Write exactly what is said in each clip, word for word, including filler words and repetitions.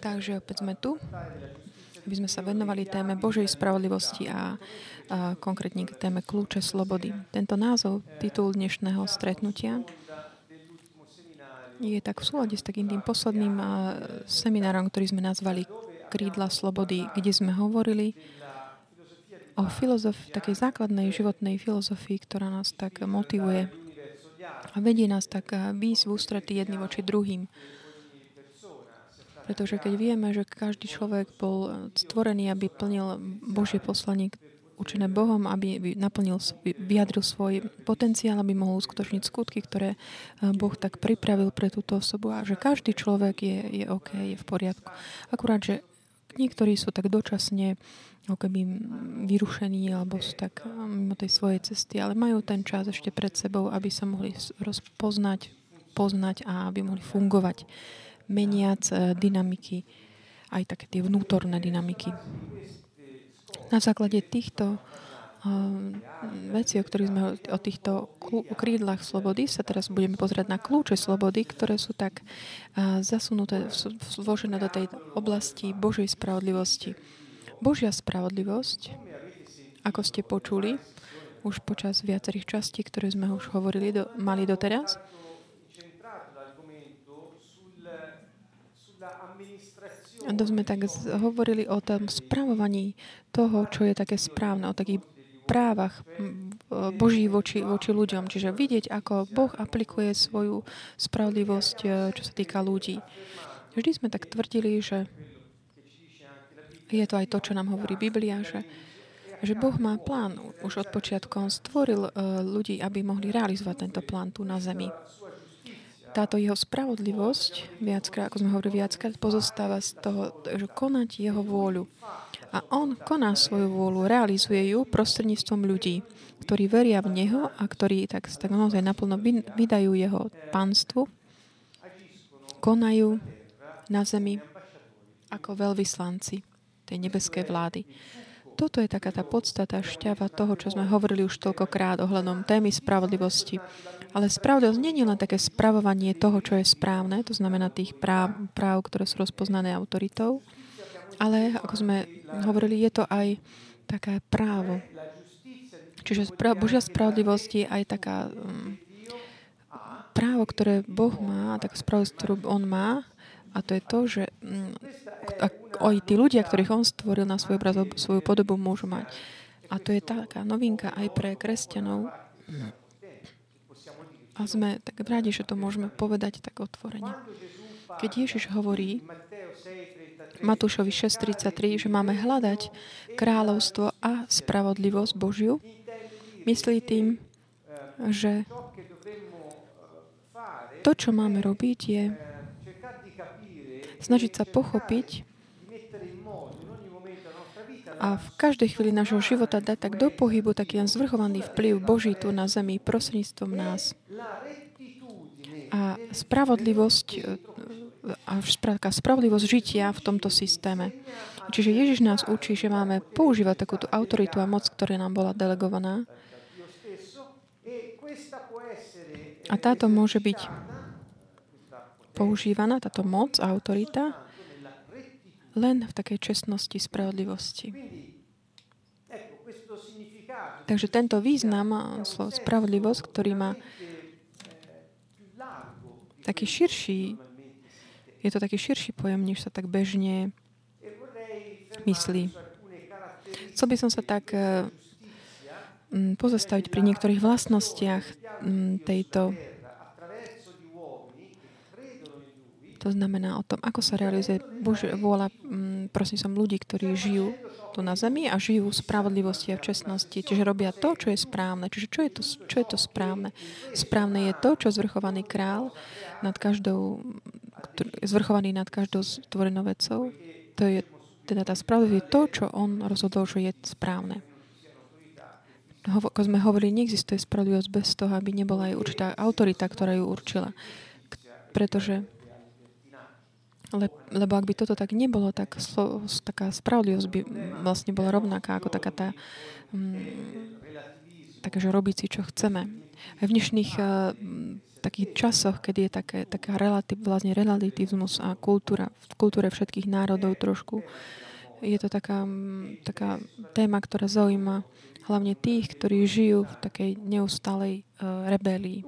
Takže opäť sme tu, aby sme sa venovali téme Božej spravodlivosti a, a konkrétne téme kľúče slobody. Tento názov, titul dnešného stretnutia, je tak v súlade s takým tým posledným seminárom, ktorý sme nazvali Krídla slobody, kde sme hovorili o filozof- takej základnej životnej filozofii, ktorá nás tak motivuje a vedie nás tak výjsť v ústretí jedným voči druhým. Pretože keď vieme, že každý človek bol stvorený, aby plnil Božie poslanie určené Bohom, aby naplnil, vyjadril svoj potenciál, aby mohol uskutočniť skutky, ktoré Boh tak pripravil pre túto osobu a že každý človek je, je OK, je v poriadku. Akurát, že niektorí sú tak dočasne akoby vyrušení alebo sú tak mimo tej svojej cesty, ale majú ten čas ešte pred sebou, aby sa mohli rozpoznať, poznať a aby mohli fungovať, meniac dynamiky, aj také tie vnútorné dynamiky. Na základe týchto vecí, o ktorých sme o týchto krídlach slobody, sa teraz budeme pozerať na kľúče slobody, ktoré sú tak zasunuté, vložené do tej oblasti Božej spravodlivosti. Božia spravodlivosť, ako ste počuli, už počas viacerých častí, ktoré sme už hovorili, do, mali doteraz, a to sme tak hovorili o tom spravovaní toho, čo je také správne, o takých právach Boží voči, voči ľuďom. Čiže vidieť, ako Boh aplikuje svoju spravodlivosť, čo sa týka ľudí. Vždy sme tak tvrdili, že je to aj to, čo nám hovorí Biblia, že, že Boh má plán. Už od počiatku on stvoril ľudí, aby mohli realizovať tento plán tu na zemi. Táto jeho spravodlivosť, viackrát, ako sme hovorili viackrát, pozostáva z toho, že konať jeho vôľu. A on koná svoju vôľu, realizuje ju prostredníctvom ľudí, ktorí veria v neho a ktorí tak, tak naozaj naplno vydajú jeho panstvu, konajú na zemi ako veľvyslanci tej nebeskej vlády. Toto je taká tá podstata šťava toho, čo sme hovorili už toľkokrát ohľadom témy spravodlivosti. Ale spravodlivosť nie je len také spravovanie toho, čo je správne, to znamená tých práv, práv, ktoré sú rozpoznané autoritou, ale ako sme hovorili, je to aj také právo. Čiže spra- Božia spravodlivosť je aj taká um, právo, ktoré Boh má, taká spravodlivosť, ktorú on má, a to je to, že aj tí ľudia, ktorých on stvoril na svoju obraz, svoju podobu, môžu mať. A to je taká novinka aj pre kresťanov. A sme tak rádi, že to môžeme povedať tak otvorene. Keď Ježiš hovorí Matúšovi šesť tridsaťtri, že máme hľadať kráľovstvo a spravodlivosť Božiu, myslí tým, že to, čo máme robiť, je snažiť sa pochopiť a v každej chvíli nášho života dať tak do pohybu taký zvrchovaný vplyv Boží tu na zemi prostredníctvom nás. A spravodlivosť a spravodlivosť žitia v tomto systéme. Čiže Ježiš nás učí, že máme používať takúto autoritu a moc, ktorá nám bola delegovaná. A táto môže byť používaná, táto moc a autorita, len v takej čestnosti, spravodlivosti. Takže tento význam, slovo spravodlivosť, ktorý má taký širší, je to taký širší pojem, než sa tak bežne myslí. Chcel by som sa tak pozastaviť pri niektorých vlastnostiach tejto. To znamená o tom, ako sa realizuje Božia vôľa prostredníctvom ľudí, ktorí žijú tu na zemi a žijú v spravodlivosti a v čestnosti. Čiže robia to, čo je správne. Čiže čo je to, čo je to správne? Správne je to, čo zvrchovaný kráľ nad každou, zvrchovaný nad každou stvorenou vecou. To je teda tá spravodlivosť, to, čo on rozhodol, že je správne. Ako sme hovorili, neexistuje spravodlivosť bez toho, aby nebola aj určitá autorita, ktorá ju určila. Pretože Le, lebo ak by toto tak nebolo, tak slo, taká spravodlivosť by vlastne bola rovnaká ako taká tá, m, takže robiť si, čo chceme. Aj v dnešných uh, takých časoch, kedy je také, taká relativ, vlastne relativizmus a kultúra, v kultúre všetkých národov trošku, je to taká, taká téma, ktorá zaujíma hlavne tých, ktorí žijú v takej neustálej uh, rebelii.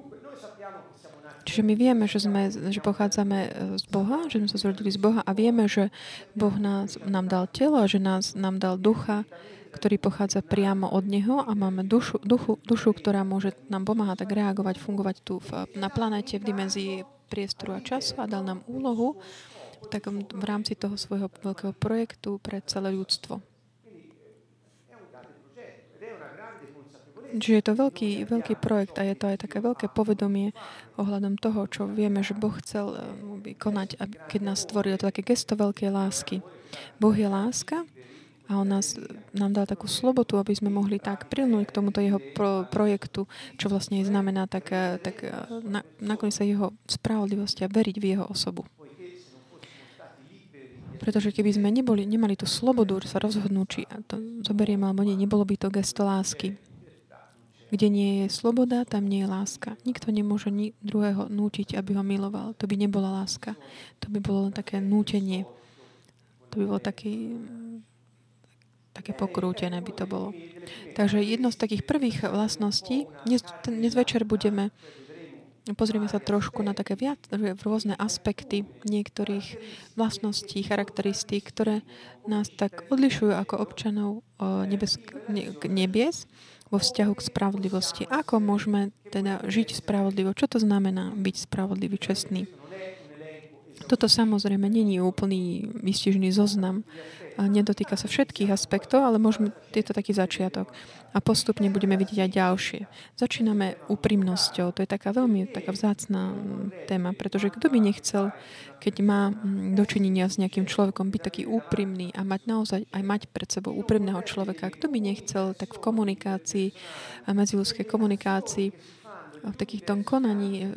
Čiže my vieme, že, sme, že pochádzame z Boha, že sme sa zrodili z Boha a vieme, že Boh nás, nám dal telo a že nás, nám dal ducha, ktorý pochádza priamo od Neho a máme dušu, duchu, dušu, ktorá môže nám pomáhať tak reagovať, fungovať tu v, na planete v dimenzii priestoru a času a dal nám úlohu tak v rámci toho svojho veľkého projektu pre celé ľudstvo. Čiže je to veľký, veľký projekt a je to aj také veľké povedomie ohľadom toho, čo vieme, že Boh chcel konať, keď nás stvoril. Je to také gesto veľkej lásky. Boh je láska a on nás, nám dal takú slobodu, aby sme mohli tak prilnúť k tomuto jeho pro, projektu, čo vlastne znamená tak, tak na, nakoniec sa jeho spravodlivosti a veriť v jeho osobu. Pretože keby sme neboli, nemali tú slobodu sa rozhodnúť, či to zoberieme alebo nie, nebolo by to gesto lásky. Kde nie je sloboda, tam nie je láska. Nikto nemôže ni- druhého nútiť, aby ho miloval. To by nebola láska. To by bolo len také nútenie. To by bolo taký, také pokrútené by to bolo. Takže jedno z takých prvých vlastností, dnes, dnes večer budeme, pozrieme sa trošku na také viac rôzne aspekty niektorých vlastností, charakteristík, ktoré nás tak odlišujú ako občanov nebes, ne, nebies, vo vzťahu k spravodlivosti. Ako môžeme teda žiť spravodlivo? Čo to znamená byť spravodlivý, čestný? Toto samozrejme nie je úplný výstižný zoznam. A nedotýka sa všetkých aspektov, ale môžeme, je to taký začiatok. A postupne budeme vidieť aj ďalšie. Začíname úprimnosťou. To je taká veľmi taká vzácna téma, pretože kto by nechcel, keď má dočinenia s nejakým človekom, byť taký úprimný a mať naozaj aj mať pred sebou úprimného človeka. Kto by nechcel tak v komunikácii, medziľudskej komunikácii, v takýchto konaní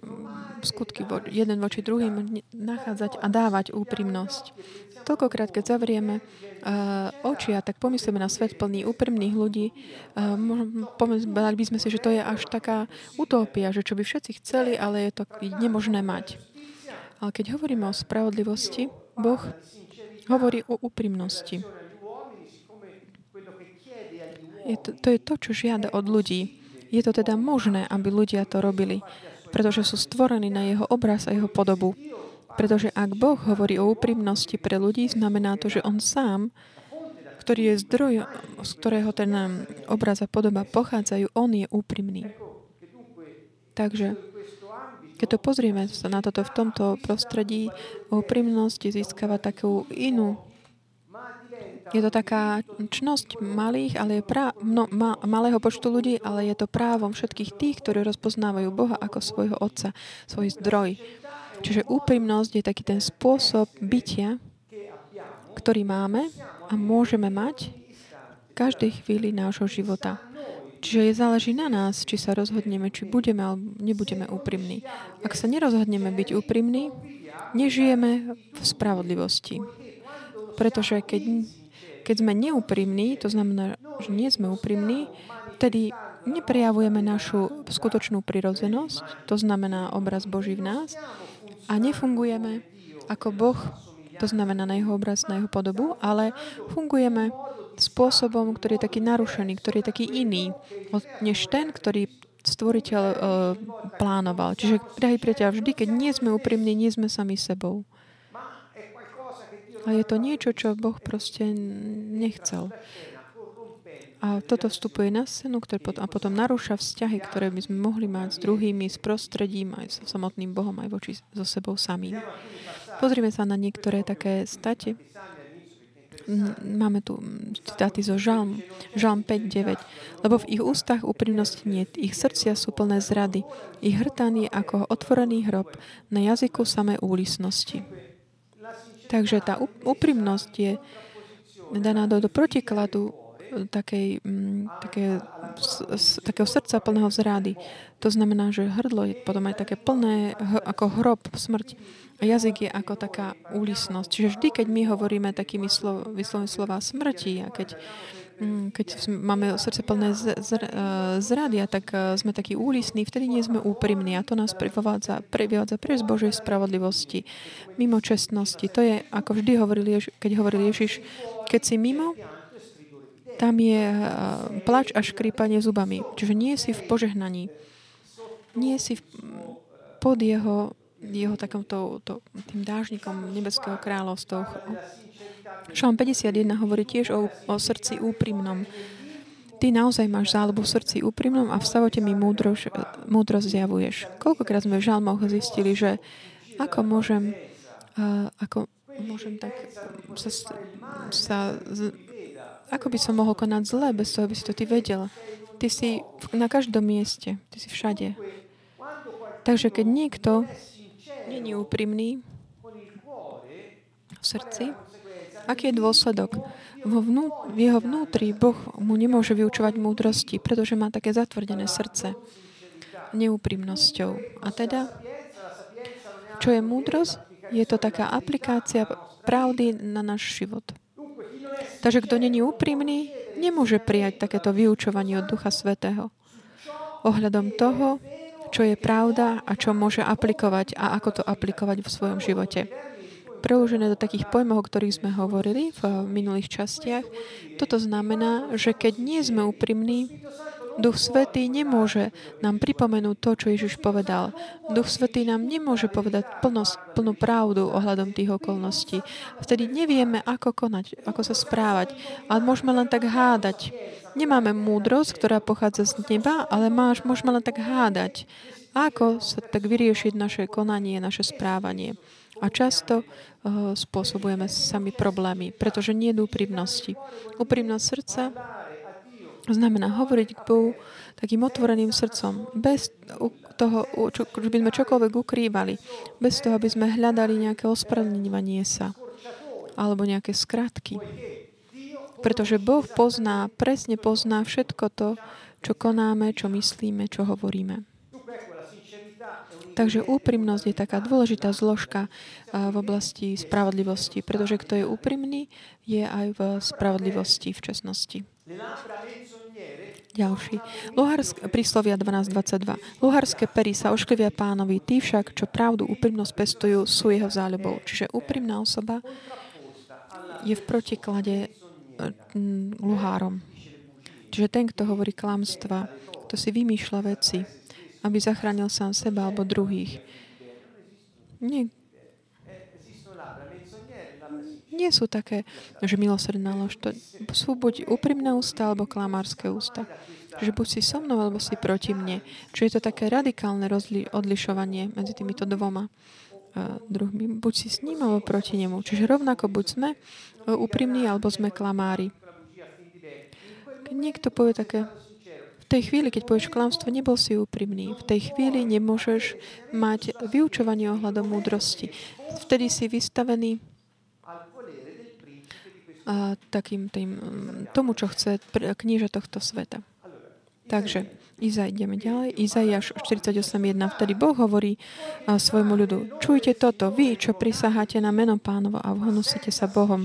skutky jeden voči druhým nachádzať a dávať úprimnosť. Toľkokrát, keď zavrieme uh, oči a tak pomyslíme na svet plný úprimných ľudí, uh, povedali by sme si, že to je až taká utópia, že čo by všetci chceli, ale je to nemožné mať. Ale keď hovoríme o spravodlivosti, Boh hovorí o úprimnosti. Je to, to je to, čo žiada od ľudí. Je to teda možné, aby ľudia to robili, pretože sú stvorení na jeho obraz a jeho podobu. Pretože ak Boh hovorí o úprimnosti pre ľudí, znamená to, že on sám, ktorý je zdroj, z ktorého ten obraz a podoba pochádzajú, on je úprimný. Takže, keď to pozrieme sa na toto v tomto prostredí, úprimnosť získava takú inú. Je to taká čnosť malých, ale je prá- no, ma- malého počtu ľudí, ale je to právom všetkých tých, ktorí rozpoznávajú Boha ako svojho otca, svoj zdroj. Čiže úprimnosť je taký ten spôsob bytia, ktorý máme a môžeme mať v každej chvíli nášho života. Čiže záleží na nás, či sa rozhodneme, či budeme alebo nebudeme úprimní. Ak sa nerozhodneme byť úprimní, nežijeme v spravodlivosti. Pretože keď, keď sme neúprimní, to znamená, že nie sme úprimní, vtedy neprejavujeme našu skutočnú prirodzenosť, to znamená obraz Boží v nás, a nefungujeme ako Boh, to znamená na jeho obraz, na jeho podobu, ale fungujeme spôsobom, ktorý je taký narušený, ktorý je taký iný, než ten, ktorý stvoriteľ e, plánoval. Čiže, drahí priateľ, vždy, keď nie sme úprimní, nie sme sami sebou. Ale je to niečo, čo Boh proste nechcel. A toto vstupuje na scénu a potom narúša vzťahy, ktoré by sme mohli mať s druhými, s prostredím, aj so samotným Bohom, aj voči so sebou samým. Pozrime sa na niektoré také state. Máme tu citáty zo Žalm, Žalm päť deväť. Lebo v ich ústach úprimnosti nie, ich srdcia sú plné zrady, ich hrtan je ako otvorený hrob, na jazyku samé úlisnosti. Takže tá úprimnosť je daná do, do protikladu takej, také, s, takého srdca plného zrády. To znamená, že hrdlo je potom aj také plné, ako hrob, smrť. A jazyk je ako taká úlisnosť. Čiže vždy, keď my hovoríme takými slov, vyslovene slova smrti a keď, keď máme srdce plné z, z, zrády, tak sme takí úlisní, vtedy nie sme úprimní a to nás privádza, privádza príliš Božej spravodlivosti, mimo čestnosti. To je, ako vždy hovoril Jež, keď hovoril Ježiš, keď si mimo, tam je plač a škrípanie zubami. Čiže nie si v požehnaní. Nie si v, pod jeho, jeho takomto, to, tým dážnikom Nebeského kráľovstva. Žalm päťdesiatjeden hovorí tiež o, o srdci úprimnom. Ty naozaj máš záľubu v srdci úprimnom a v stavote mi múdrosť, múdrosť zjavuješ. Koľkokrát sme v žalmoch zistili, že ako môžem, ako môžem tak sa... sa Ako by som mohol konať zle, bez toho by si to ty vedel. Ty si na každom mieste. Ty si všade. Takže keď niekto nie je úprimný v srdci, aký je dôsledok? V jeho vnútri Boh mu nemôže vyučovať múdrosti, pretože má také zatvrdené srdce neúprimnosťou. A teda, čo je múdrosť? Je to taká aplikácia pravdy na náš život. Takže kto nie je úprimný, nemôže prijať takéto vyučovanie od Ducha Svätého ohľadom toho, čo je pravda a čo môže aplikovať a ako to aplikovať v svojom živote. Preložené do takých pojmov, o ktorých sme hovorili v minulých častiach, toto znamená, že keď nie sme úprimní, Duch Svätý nemôže nám pripomenúť to, čo Ježiš povedal. Duch Svätý nám nemôže povedať plnosť, plnú pravdu ohľadom tých okolností. Vtedy nevieme, ako konať, ako sa správať, ale môžeme len tak hádať. Nemáme múdrosť, ktorá pochádza z neba, ale máš, môžeme len tak hádať, ako sa tak vyriešiť naše konanie, naše správanie. A často uh, spôsobujeme sami problémy, pretože nie je úprimnosti. Úprimnosť srdca znamená hovoriť k Bohu takým otvoreným srdcom, bez toho, čo by sme čokoľvek ukrývali, bez toho, aby sme hľadali nejaké ospravedlňovanie sa alebo nejaké skratky. Pretože Boh pozná, presne pozná všetko to, čo konáme, čo myslíme, čo hovoríme. Takže úprimnosť je taká dôležitá zložka v oblasti spravodlivosti, pretože kto je úprimný, je aj v spravodlivosti, v čestnosti. Ďalší. Luharsk, príslovia dvanásť dvadsaťdva. Luharské pery sa ošklivia pánovi, tí však, čo pravdu úprimnosť pestujú, sú jeho záľubou. Čiže úprimná osoba je v protiklade luhárom. Čiže ten, kto hovorí klamstva, kto si vymýšľa veci, aby zachránil sám seba alebo druhých. Nie, nie sú také, že milosrdná lož. To sú buď úprimné ústa alebo klamárske ústa. Že buď si so mnou, alebo si proti mne. Čiže je to také radikálne rozli- odlišovanie medzi týmito dvoma uh, druhmi. Buď si s ním, alebo proti nemu. Čiže rovnako buď sme úprimní, alebo sme klamári. Keď niekto povie také... V tej chvíli, keď povieš klamstvo, nebol si úprimný. V tej chvíli nemôžeš mať vyučovanie ohľadom múdrosti. Vtedy si vystavený a takým tým, tomu, čo chce kníža tohto sveta. Takže, Izaj, ideme ďalej. Izaiáš štyridsaťosem jeden. Vtedy Boh hovorí svojmu ľudu. Čujte toto, vy, čo prisaháte na meno pánovo a vhonusíte sa Bohom,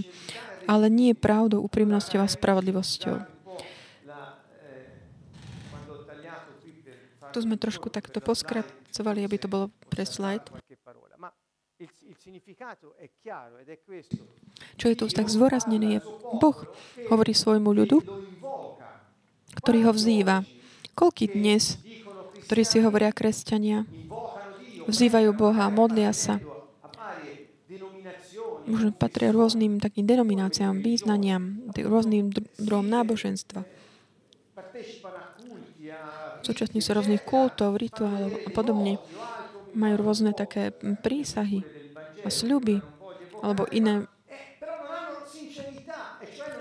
ale nie pravdou, úprimnosťou a spravodlivosťou. Tu sme trošku takto poskracovali, aby to bolo pre slajd. Čo je tu tak zdôraznené je, Boh hovorí svojmu ľudu, ktorý ho vzýva. Koľký dnes, ktorí si hovoria kresťania, vzývajú Boha, modlia sa. Možno patria rôznym takým denomináciám, význaniam, rôznym druhom náboženstva. Súčasní sa rôznych kultov, rituálov a podobne. Majú rôzne také prísahy a sľuby alebo iné.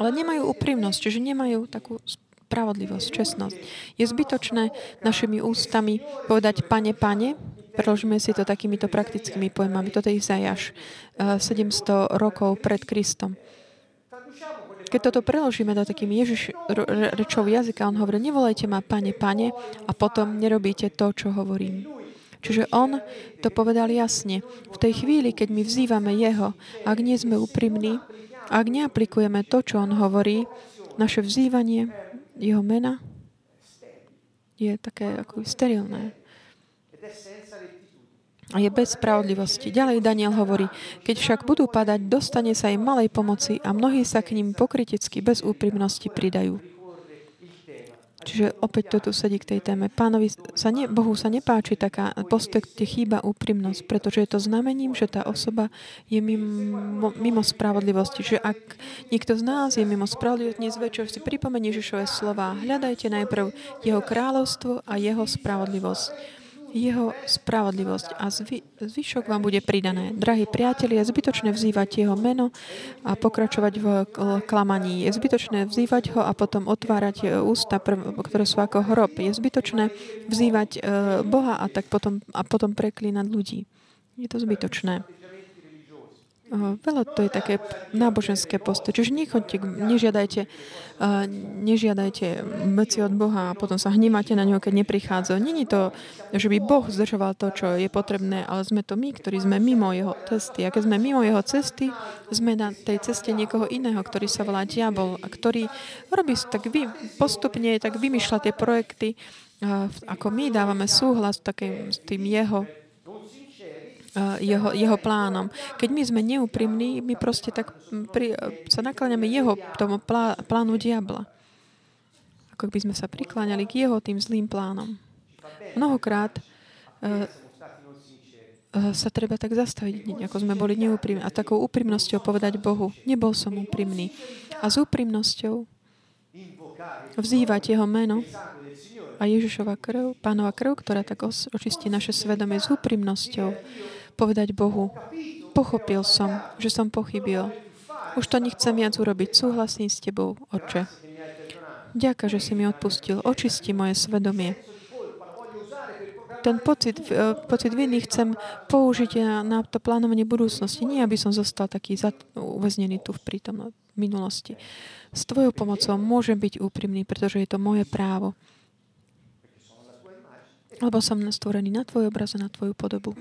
Ale nemajú úprimnosť, čiže nemajú takú spravodlivosť, čestnosť. Je zbytočné našimi ústami povedať pane, pane. Preložíme si to takýmito praktickými pojmami. Toto je Izaiáš sedemsto rokov pred Kristom. Keď toto preložíme do takým Ježiš rečov jazyka, on hovorí, nevolajte ma Pane, Pane, a potom nerobíte to, čo hovorím. Čiže on to povedal jasne. V tej chvíli, keď my vzývame jeho, ak nie sme úprimní, ak neaplikujeme to, čo on hovorí, naše vzývanie jeho mena je také ako sterilné. A je bez spravodlivosti. Ďalej Daniel hovorí, keď však budú padať, dostane sa im malej pomoci a mnohí sa k ním pokriticky bez úprimnosti pridajú. Čiže opäť to tu sedí k tej téme. Pánovi sa ne, Bohu sa nepáči taká postoj, kde chýba úprimnosť, pretože je to znamením, že tá osoba je mimo, mimo spravodlivosti. Že ak niekto z nás je mimo spravodlivosti, dnes večer si pripomenie Ježišové slova. Hľadajte najprv jeho kráľovstvo a jeho spravodlivosť. Jeho spravodlivosť a zvy, zvyšok vám bude pridané. Drahí priatelia, je zbytočné vzývať jeho meno a pokračovať v klamaní. Je zbytočné vzývať ho a potom otvárať ústa, ktoré sú ako hrob. Je zbytočné vzývať Boha a tak potom, a potom preklínať ľudí. Je to zbytočné. Veľa to je také náboženské postoje. Čiže nechoďte, nežiadajte, nežiadajte veci od Boha a potom sa hneváte na neho, keď neprichádza. Není to, že by Boh zdržoval to, čo je potrebné, ale sme to my, ktorí sme mimo jeho cesty. A keď sme mimo jeho cesty, sme na tej ceste niekoho iného, ktorý sa volá diabol a ktorý robí tak vy, postupne, tak vymýšľa tie projekty, ako my dávame súhlas takým, s tým jeho Jeho, jeho plánom. Keď my sme neúprimní, my proste tak pri, sa nakláňame jeho tomu plá, plánu diabla. Ako by sme sa prikláňali k jeho tým zlým plánom. Mnohokrát uh, uh, sa treba tak zastaviť, ako sme boli neúprimní. A takou úprimnosťou povedať Bohu, nebol som úprimný. A s úprimnosťou vzývať jeho meno a Ježišova krv, Pánova krv, ktorá tak očistí naše svedomie s úprimnosťou, povedať Bohu, pochopil som, že som pochybil. Už to nechcem viac urobiť. Súhlasím s tebou, Otče. Ďakujem, že si mi odpustil. Očisti moje svedomie. Ten pocit, pocit viny chcem použiť na, na to plánovanie budúcnosti. Nie, aby som zostal taký uväznený tu v prítomnosti minulosti. S tvojou pomocou môžem byť úprimný, pretože je to moje právo. Lebo som stvorený na tvoj obraz a na tvoju podobu.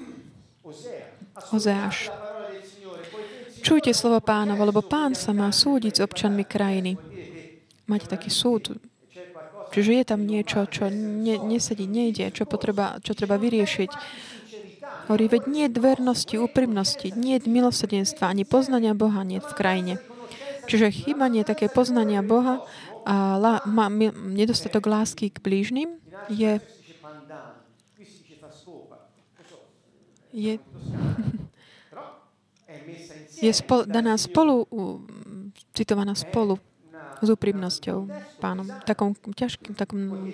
Ozeáš. Čujte slovo Pánovo, lebo Pán sa má súdiť s občanmi krajiny. Máte taký súd. Čiže je tam niečo, čo ne, nesedí, nejde, čo, potreba, čo treba vyriešiť. Hovorí, veď nie dvernosti, úprimnosti, nie milosrdenstva, ani poznania Boha nie v krajine. Čiže chýbanie také poznania Boha a la, ma, nedostatok lásky k blížnym je Je, je spol, daná spolu, citovaná spolu s úprimnosťou Pánom. V takom ťažkým, takom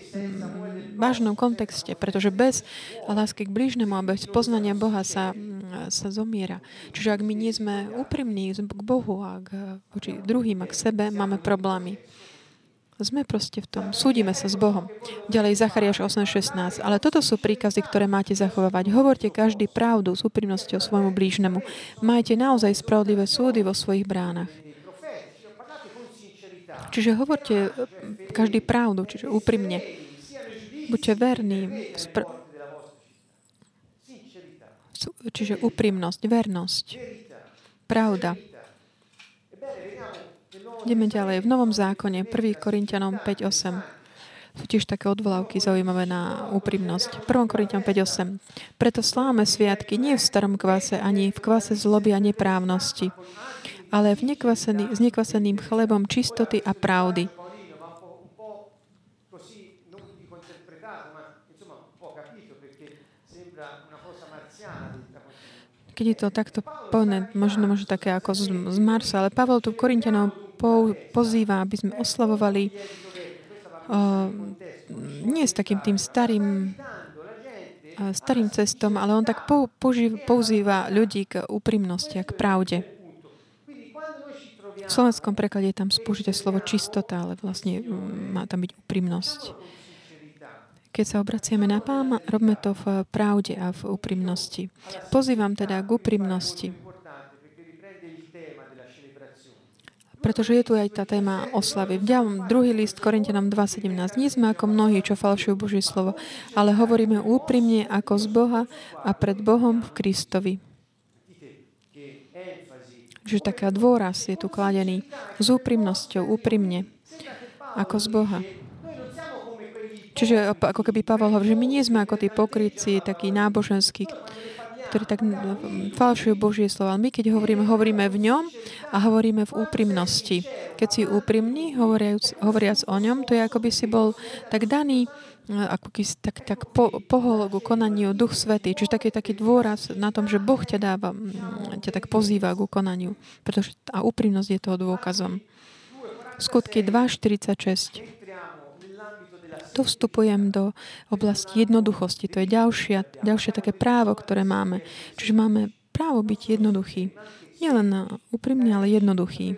vážnom kontexte, pretože bez lásky k blížnemu a bez poznania Boha sa, sa zomiera. Čiže ak my nie sme úprimní k Bohu a k voči druhým a k sebe, máme problémy. Sme proste v tom. Súdime sa s Bohom. Ďalej Zachariáš osem šestnásť. Ale toto sú príkazy, ktoré máte zachovávať. Hovorte každý pravdu s úprimnosťou svojmu blížnemu. Majte naozaj spravodlivé súdy vo svojich bránach. Čiže hovorte každý pravdu, čiže úprimne. Buďte verní. Spra- čiže úprimnosť, vernosť, pravda. Ideme ďalej. V Novom zákone, prvý Korinťanom päť osem. Sú tiež také odvolávky zaujímavé na úprimnosť. prvý Korinťanom päť osem. Preto slávame sviatky nie v starom kvase, ani v kvase zloby a neprávnosti, ale v nekvasený, s nekvaseným chlebom čistoty a pravdy. Keď je to takto plné, možno možno také ako z, z Marsa, ale Pavol tu v Korinťanom pozýva, aby sme oslavovali uh, nie s takým tým starým uh, starým cestom, ale on tak pou, použív, pouzýva ľudí k úprimnosti a k pravde. V slovenskom preklade je tam použité slovo čistota, ale vlastne um, má tam byť úprimnosť. Keď sa obraciame na Pána, robme to v pravde a v úprimnosti. Pozývam teda k úprimnosti. Pretože je tu aj tá téma oslavy. Vďaľom druhý list Korintianom dva sedemnásť. Nie sme ako mnohí, čo falšujú Božie slovo, ale hovoríme úprimne ako z Boha a pred Bohom v Kristovi. Čiže taká dôraz je tu kladený s úprimnosťou, úprimne, ako z Boha. Čiže ako keby Pavol hovorí, že my nie sme ako tí pokrytci, takí náboženskí, ktorí tak falšujú Božie slovo. My, keď hovoríme, hovoríme v ňom a hovoríme v úprimnosti. Keď si úprimný, hovoriac, hovoriac o ňom, to je, ako by si bol tak daný, ako by si tak, tak po, pohologu, konaniu, Duch Svätý. Čiže taký taký dôraz na tom, že Boh ťa dáva, ťa tak pozýva k konaniu. Pretože a úprimnosť je toho dôkazom. Skutky dva štyridsaťšesť. Tu vstupujem do oblasti jednoduchosti. To je ďalšia, ďalšie také právo, ktoré máme. Čiže máme právo byť jednoduchý. Nielen úprimný, ale jednoduchý.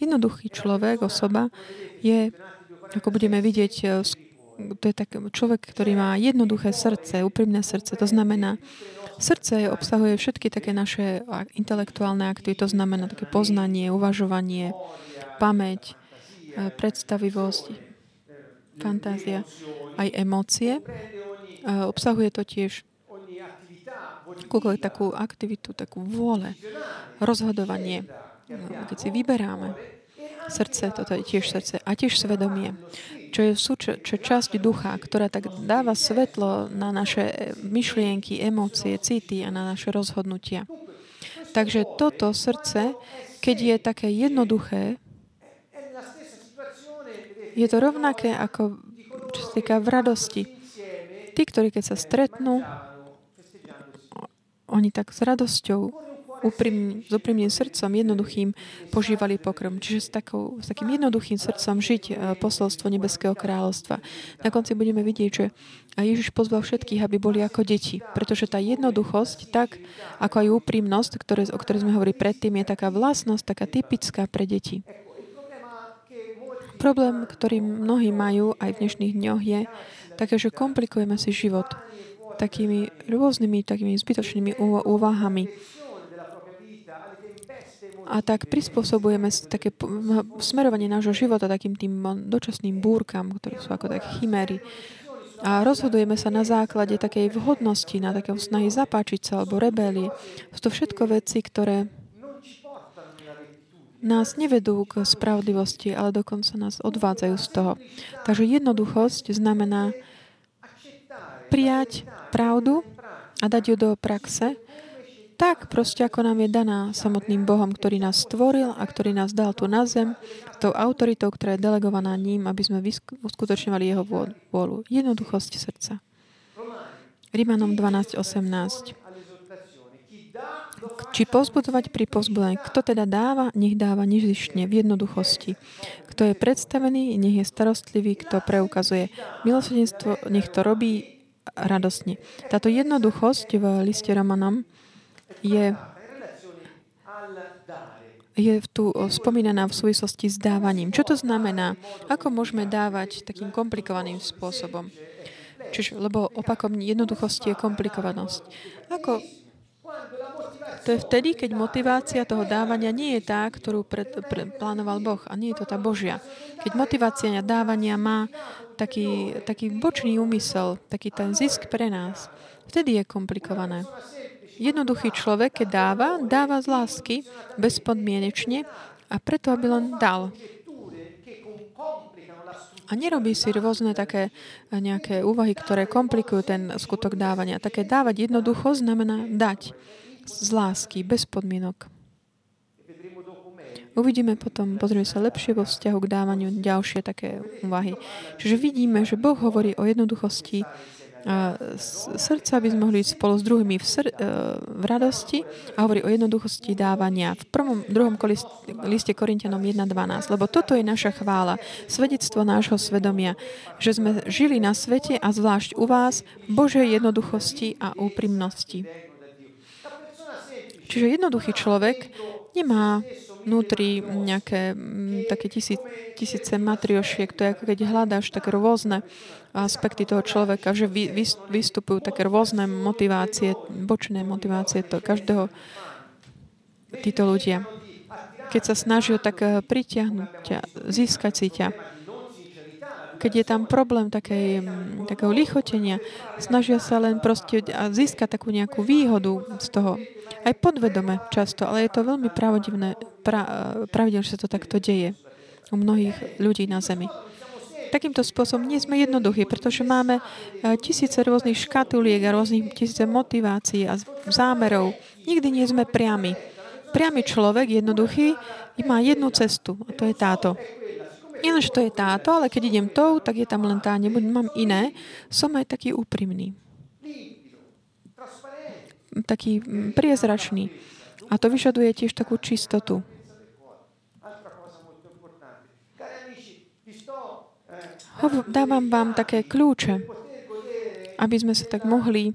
Jednoduchý človek, osoba je, ako budeme vidieť, to je tak človek, ktorý má jednoduché srdce, úprimné srdce. To znamená, srdce obsahuje všetky také naše intelektuálne akty. To znamená také poznanie, uvažovanie, pamäť, predstavivosť, fantázia, aj emócie. Obsahuje to tiež takú aktivitu, takú vôle, rozhodovanie. Keď si vyberáme srdce, toto je tiež srdce, a tiež svedomie, čo je súč- čo časť ducha, ktorá tak dáva svetlo na naše myšlienky, emócie, city a na naše rozhodnutia. Takže toto srdce, keď je také jednoduché, je to rovnaké, ako čo sa týka v radosti. Tí, ktorí keď sa stretnú, oni tak s radosťou, úprimný, s úprimným srdcom, jednoduchým, požívali pokrm. Čiže s, takou, s takým jednoduchým srdcom žiť posolstvo Nebeského kráľovstva. Na konci budeme vidieť, že Ježiš pozval všetkých, aby boli ako deti. Pretože tá jednoduchosť, tak ako aj úprimnosť, ktoré, o ktorej sme hovorili predtým, je taká vlastnosť, taká typická pre deti. Problém, ktorý mnohí majú aj v dnešných dňoch, je také, že komplikujeme si život takými rôznymi, takými zbytočnými úvahami. A tak prispôsobujeme také smerovanie nášho života takým tým dočasným búrkam, ktoré sú ako také chiméry. A rozhodujeme sa na základe takej vhodnosti, na takého snahy zapáčiť sa alebo rebélie. Sú to všetko veci, ktoré nás nevedú k spravodlivosti, ale dokonca nás odvádzajú z toho. Takže jednoduchosť znamená prijať pravdu a dať ju do praxe tak proste, ako nám je daná samotným Bohom, ktorý nás stvoril a ktorý nás dal tu na zem, tou autoritou, ktorá je delegovaná ním, aby sme uskutočňovali jeho vôľu. Jednoduchosť srdca. Rimanom dvanásť osemnásť. Či pozbudovať pri pozbudení. Kto teda dáva, nech dáva nezištne, v jednoduchosti. Kto je predstavený, nech je starostlivý, kto preukazuje milosrdenstvo, nech to robí radosne. Táto jednoduchosť v liste Romanom je, je tu spomínaná v súvislosti s dávaním. Čo to znamená? Ako môžeme dávať takým komplikovaným spôsobom? Čiže, lebo opakom jednoduchosti je komplikovanosť. Ako To je vtedy, keď motivácia toho dávania nie je tá, ktorú pred, pred, plánoval Boh, a nie je to tá Božia. Keď motivácia dávania má taký, taký bočný úmysel, taký ten zisk pre nás, vtedy je komplikované. Jednoduchý človek, keď dáva, dáva z lásky, bezpodmienečne a preto, aby len dal. A nerobí si rôzne také nejaké úvahy, ktoré komplikujú ten skutok dávania. Také dávať jednoducho znamená dať z lásky, bez podmienok. Uvidíme potom, pozrieme sa lepšie vo vzťahu k dávaniu ďalšie také úvahy. Čiže vidíme, že Boh hovorí o jednoduchosti a srdca, aby sme mohli ísť spolu s druhými v, sr- v radosti, a hovorí o jednoduchosti dávania. V prvom, druhom kolist, liste Korintianom jedna dvanásť. Lebo toto je naša chvála, svedectvo nášho svedomia, že sme žili na svete a zvlášť u vás v Božej jednoduchosti a úprimnosti. Čiže jednoduchý človek nemá vnútri nejaké m, také tisíc, tisíce matriošiek. To je ako keď hľadáš také rôzne aspekty toho človeka, že vy, vy, vystupujú také rôzne motivácie, bočné motivácie to každého títo ľudia. keď sa snažil tak pritiahnuť ťa, získať si ťa. Keď je tam problém takej, takého lichotenia, snažia sa len proste získať takú nejakú výhodu z toho. Aj podvedome často, ale je to veľmi pravodivné, pra, pravidelné, že sa to takto deje u mnohých ľudí na Zemi. Takýmto spôsobom nie sme jednoduchí, pretože máme tisíce rôznych škatuliek a rôznych tisíce motivácií a zámerov. Nikdy nie sme priami. Priamy človek, jednoduchý, má jednu cestu a to je táto. Nie len, že to je táto, ale keď idem tou, tak je tam len tá, nebudem, mám iné. Som aj taký úprimný. Taký priezračný. A to vyžaduje tiež takú čistotu. Dávam vám také kľúče, aby sme sa tak mohli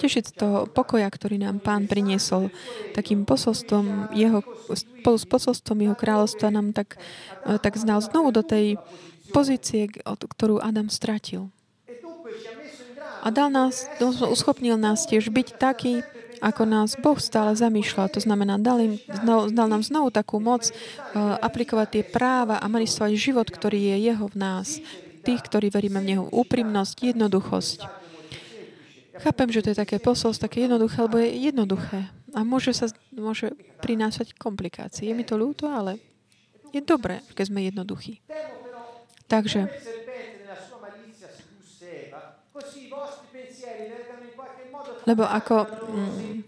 tešiť z toho pokoja, ktorý nám Pán priniesol. Takým posolstvom jeho, spolu s posolstvom jeho kráľovstva nám tak, tak znal znovu do tej pozície, ktorú Adam stratil. A dal nás, uschopnil nás tiež byť taký, ako nás Boh stále zamýšľa. To znamená, dal, im, dal nám znovu takú moc uh, aplikovať tie práva a manifestovať život, ktorý je jeho v nás. Tých, ktorí veríme v Neho. Úprimnosť, jednoduchosť. Chápem, že to je také posolstvo, také jednoduché, lebo je jednoduché. A môže, sa, môže prinášať komplikácie. Je mi to ľúto, ale je dobré, keď sme jednoduchí. Takže lebo ako, mm,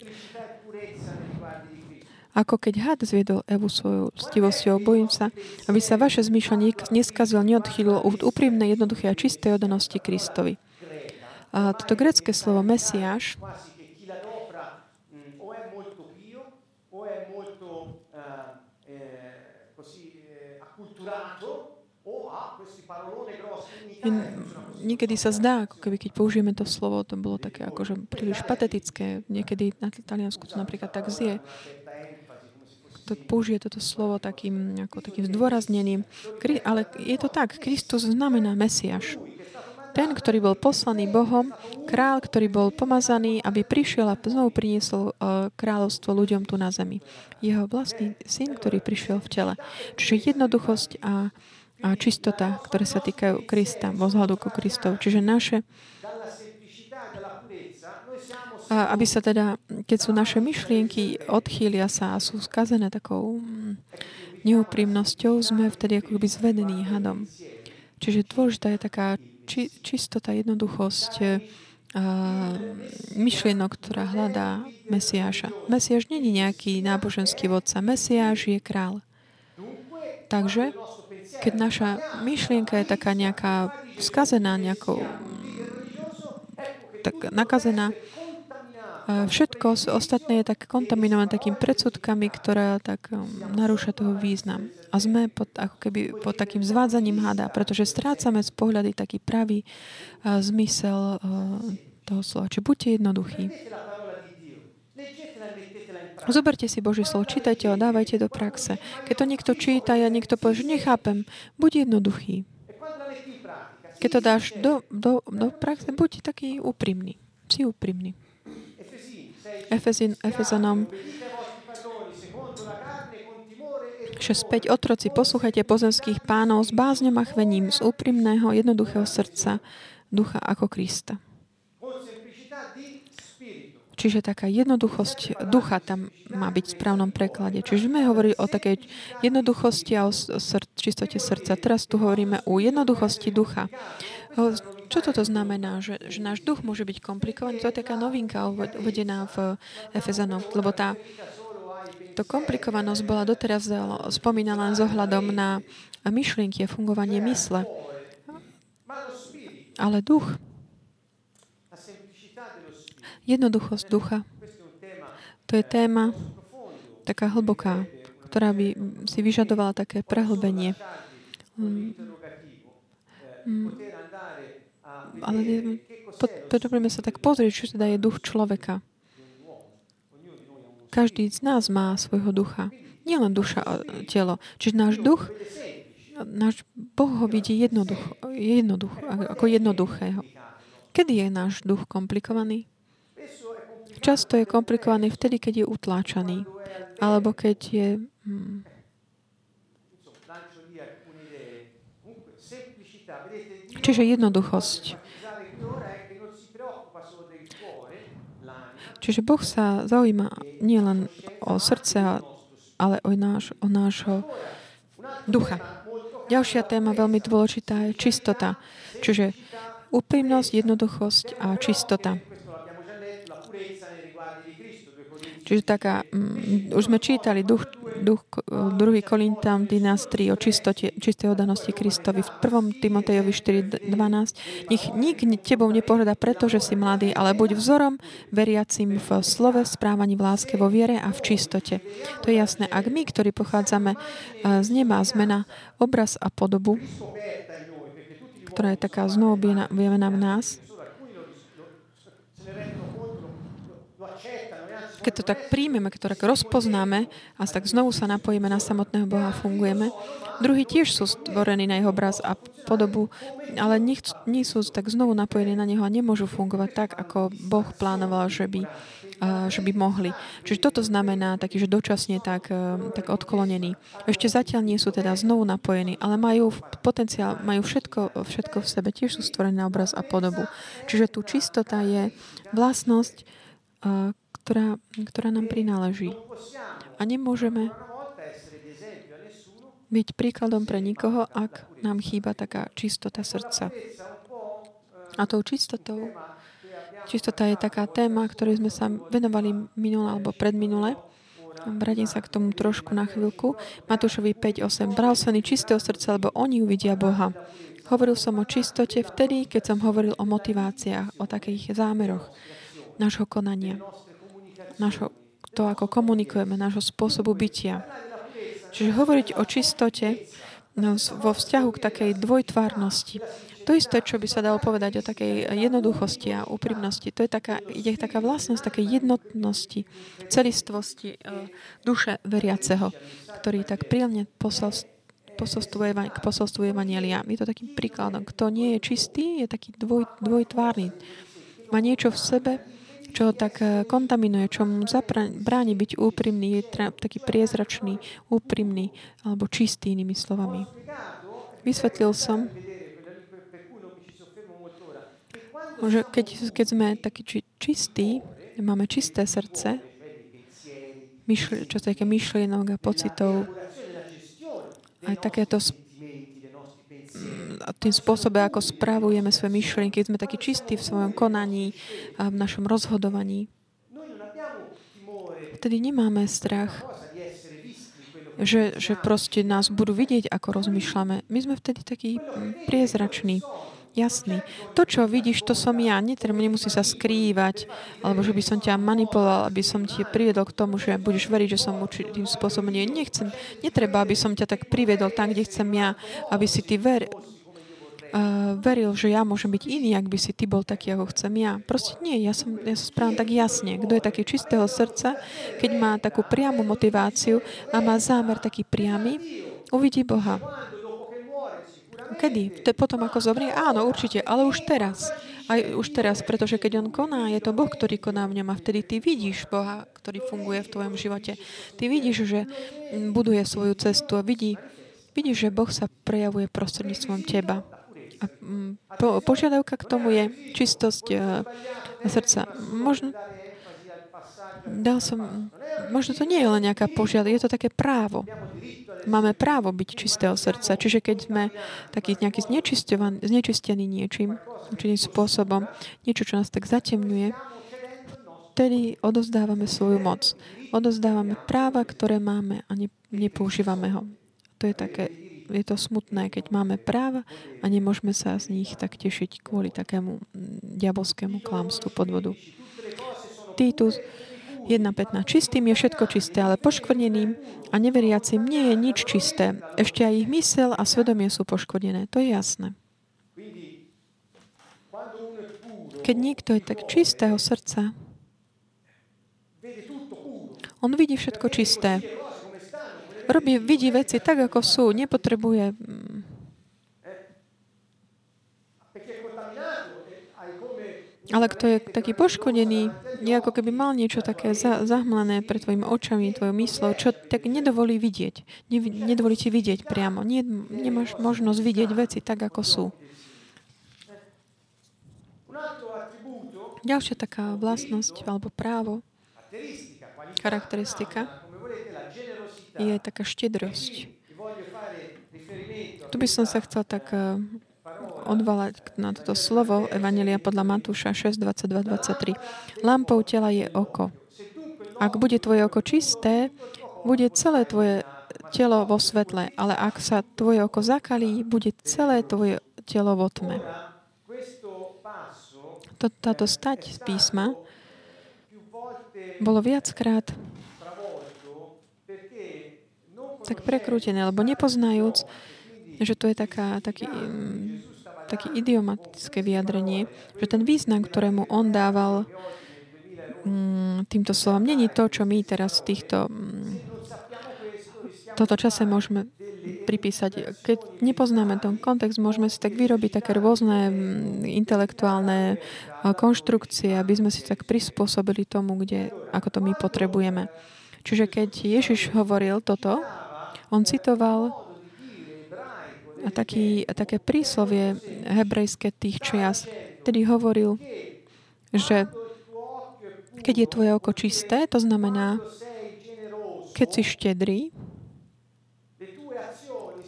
ako keď had zviedol Evu svojou ctivosťou, bojím sa, aby sa vaše zmýšľanie neskazilo, neodchýlilo od úprimnej, jednoduché a čistej oddanosti Kristovi. A toto grécke slovo Mesiáš niekedy sa zdá, ako keby keď použijeme to slovo, to bolo také akože príliš patetické. Niekedy na Taliansku to napríklad tak zje. To použije toto slovo takým, ako takým zdôrazneným. Ale je to tak. Kristus znamená Mesiáš. Ten, ktorý bol poslaný Bohom, král, ktorý bol pomazaný, aby prišiel a znovu priniesol kráľovstvo ľuďom tu na zemi. Jeho vlastný syn, ktorý prišiel v tele. Čiže jednoduchosť a a čistota, ktoré sa týkajú Krista, vo vzhľadu ku Kristov. Čiže naše, aby sa teda, keď sú naše myšlienky, odchýlia sa a sú skazené takou neúprimnosťou, sme vtedy akoby zvedení hadom. Čiže dôležitá je taká či, čistota, jednoduchosť a myšlienok, ktorá hľadá Mesiáša. Mesiáš nie je nejaký náboženský vodca. Mesiáš je král. Takže keď naša myšlienka je taká nejaká skazená, nejakou tak nakazená, všetko ostatné je tak kontaminované takými predsudkami, ktoré tak narúša toho význam. A sme pod, ako keby pod takým zvádzaním hada, pretože strácame z pohľady taký pravý zmysel toho slova. Čiže buďte jednoduchí. Zoberte si Božie slovo, čítajte ho, dávajte do praxe. Keď to niekto číta a niekto povie, že nechápem, buď jednoduchý. Keď to dáš do, do, do praxe, buď taký úprimný. Si úprimný. Efezin, Efezanom šesť päť. Otroci, poslúchajte pozemských pánov s bázňom a chvením, z úprimného, jednoduchého srdca, ducha ako Krista. Čiže taká jednoduchosť ducha tam má byť v správnom preklade. Čiže sme hovorili o takej jednoduchosti a o srd- čistote srdca. Teraz tu hovoríme o jednoduchosti ducha. Čo toto znamená? Že, že náš duch môže byť komplikovaný? To je taká novinka uvedená v Efezanoch. Lebo tá to komplikovanosť bola doteraz spomínaná s ohľadom na myšlienky a fungovanie mysle. Ale duch, jednoduchosť ducha. To je téma taká hlboká, ktorá by si vyžadovala také prehlbenie. Mm. Mm. Ale potrebujeme sa tak pozrieť, čo teda je duch človeka. Každý z nás má svojho ducha. Nielen duša a telo. Čiže náš duch, náš Boh ho vidí jednoducho, jednoduch, ako jednoduchého. Kedy je náš duch komplikovaný? Často je komplikovaný vtedy, keď je utláčaný. alebo keď je... Hmm. Čiže jednoduchosť. Čiže Boh sa zaujíma nielen o srdce, ale aj náš, o nášho ducha. Ďalšia téma veľmi dôležitá je čistota. Čiže úprimnosť, jednoduchosť a čistota. Čiže taká, um, už sme čítali duch, duch druhý Korinťanom dvanásť tri o čistote, čistej oddanosti Kristovi. V prvom Timotejovi štyri dvanásť. Nech nik tebou nepohŕda, pretože si mladý, ale buď vzorom veriacim v slove, správaní, v láske, vo viere a v čistote. To je jasné. Ak my, ktorí pochádzame z neba, zmena obraz a podobu, ktorá je taká znovu objavená v nás, keď to tak príjmeme, keď to tak rozpoznáme a tak znovu sa napojíme na samotného Boha a fungujeme. Druhí tiež sú stvorení na jeho obraz a podobu, ale nie, nie sú tak znovu napojení na neho a nemôžu fungovať tak, ako Boh plánoval, že by, uh, že by mohli. Čiže toto znamená taký, že dočasne tak, uh, tak odkolonení. Ešte zatiaľ nie sú teda znovu napojení, ale majú potenciál, majú všetko, všetko v sebe, tiež sú stvorení na obraz a podobu. Čiže tu čistota je vlastnosť, uh, Ktorá, ktorá nám prináleží. A nemôžeme byť príkladom pre nikoho, ak nám chýba taká čistota srdca. A tou čistotou, čistota je taká téma, ktorej sme sa venovali minule alebo predminule. Vrátim sa k tomu trošku na chvíľku. Matúšovi päť osem. Blahoslavení čistého srdca, lebo oni uvidia Boha. Hovoril som o čistote vtedy, keď som hovoril o motiváciách, o takých zámeroch nášho konania. Našo, to, ako komunikujeme, nášho spôsobu bytia. Čiže hovoriť o čistote no, vo vzťahu k takej dvojtvárnosti. To isté, čo by sa dalo povedať o takej jednoduchosti a úprimnosti. To je taká, je taká vlastnosť takej jednotnosti, celistvosti duše veriaceho, ktorý tak príjemne k posolstvu Evanjelia. Je to takým príkladom. Kto nie je čistý, je taký dvoj, dvojtvárny. Má niečo v sebe, čo ho tak kontaminuje, čo mu bráni byť úprimný, je tra- taký priezračný, úprimný alebo čistý, inými slovami. Vysvetlil som, že keď, keď sme takí či- čistí, máme čisté srdce, myšl- čo sa také myšlienok a pocitov, aj takéto sp- tým spôsobe, ako spravujeme svoje myšlienky, sme takí čistí v svojom konaní a v našom rozhodovaní. Vtedy nemáme strach, že, že proste nás budú vidieť, ako rozmýšľame. My sme vtedy takí priezrační, jasní. To, čo vidíš, to som ja. Nemusí sa skrývať, alebo že by som ťa manipuloval, aby som ti priviedol k tomu, že budeš veriť, že som určitým spôsobom. Nie, nechcem, netreba, aby som ťa tak priviedol tam, kde chcem ja, aby si ty veril. Uh, veril, že ja môžem byť iný, ak by si ty bol taký, ako chcem ja. Proste nie, ja som, ja som správam tak jasne. Kto je taký čistého srdca, keď má takú priamu motiváciu a má zámer taký priamy, uvidí Boha. Kedy? To je potom, ako zomrie? Áno, určite, ale už teraz. Aj už teraz, pretože keď on koná, je to Boh, ktorý koná v ňom a vtedy ty vidíš Boha, ktorý funguje v tvojom živote. Ty vidíš, že buduje svoju cestu a vidí, vidíš, že Boh sa prejavuje prostredníctvom teba. A po, požiadavka k tomu je čistosť uh, srdca. Možno, dal som, možno to nie je len nejaká požiadavka, je to také právo. Máme právo byť čistého srdca. Čiže keď sme taký nejaký znečistení niečím, určitým spôsobom, niečo, čo nás tak zatemňuje, vtedy odozdávame svoju moc. Odozdávame práva, ktoré máme a ne, nepoužívame ho. To je také Je to smutné, keď máme práva a nemôžeme sa z nich tak tešiť kvôli takému diabolskému klamstvu, podvodu. Titus jedna pätnásť. Čistým je všetko čisté, ale poškvrneným a neveriacim nie je nič čisté. Ešte aj ich mysel a svedomie sú poškvrnené. To je jasné. Keď niekto je tak čistého srdca, on vidí všetko čisté. Robí, vidí veci tak, ako sú. Nepotrebuje... Ale kto je taký poškodený, je ako keby mal niečo také za, zahmlené pred tvojimi očami, tvojou myslou, čo tak nedovolí vidieť. Ne, nedovolí ti vidieť priamo. Nie, nemáš možnosť vidieť veci tak, ako sú. Ďalšia taká vlastnosť alebo právo, charakteristika je taká štedrosť. Tu by som sa chcel tak odvalať na toto slovo Evanjelia podľa Matúša šesť, dvadsaťdva, dvadsaťtri. Lampou tela je oko. Ak bude tvoje oko čisté, bude celé tvoje telo vo svetle, ale ak sa tvoje oko zakalí, bude celé tvoje telo vo tme. Táto stať z písma bolo viackrát tak prekrútené, lebo nepoznajúc, že to je taká, taký, taký idiomatické vyjadrenie, že ten význam, ktorému on dával týmto slovom, není to, čo my teraz v týchto toto čase môžeme pripísať. Keď nepoznáme ten kontext, môžeme si tak vyrobiť také rôzne intelektuálne konštrukcie, aby sme si tak prispôsobili tomu, kde, ako to my potrebujeme. Čiže keď Ježiš hovoril toto, on citoval A taký, také príslovie hebrejské tých čias, ktorý hovoril, že keď je tvoje oko čisté, to znamená, keď si štedrý,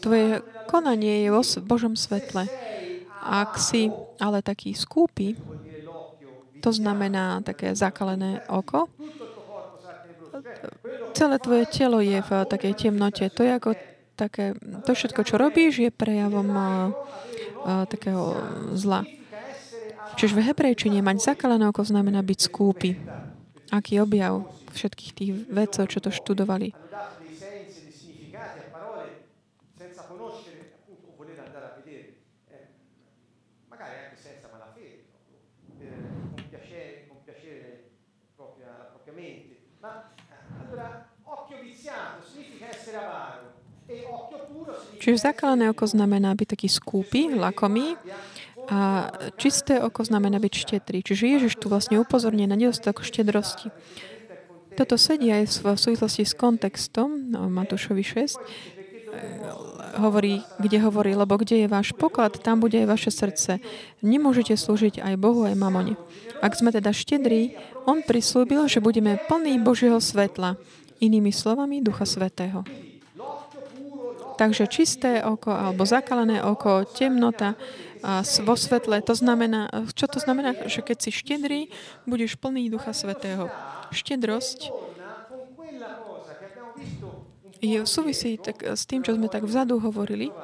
tvoje konanie je vo Božom svetle. Ak si ale taký skúpy, to znamená také zakalené oko, celé tvoje telo je v takej temnote. To je ako také, to všetko, čo robíš, je prejavom a, a, takého zla. Čiže v hebrejčine mať zakalené oko znamená byť skúpy. Aký objav všetkých tých vedcov, čo to študovali. Čiže zakalené oko znamená byť taký skúpy, lakomý a čisté oko znamená byť štedrý. Čiže Ježiš tu vlastne upozorňuje na nedostatok štedrosti. Toto sedí aj v súvislosti s kontextom Matúšovi šesť, hovorí, kde hovorí, lebo kde je váš poklad, tam bude aj vaše srdce. Nemôžete slúžiť aj Bohu, aj mamone. Ak sme teda štedrí, on prislúbil, že budeme plní Božieho svetla, inými slovami Ducha Svätého. Takže čisté oko alebo zakalené oko, temnota a vo svetle, to znamená, čo to znamená? Že keď si štedrý, budeš plný Ducha Svätého. Štedrosť je v súvisí tak, s tým, čo sme tak vzadu hovorili.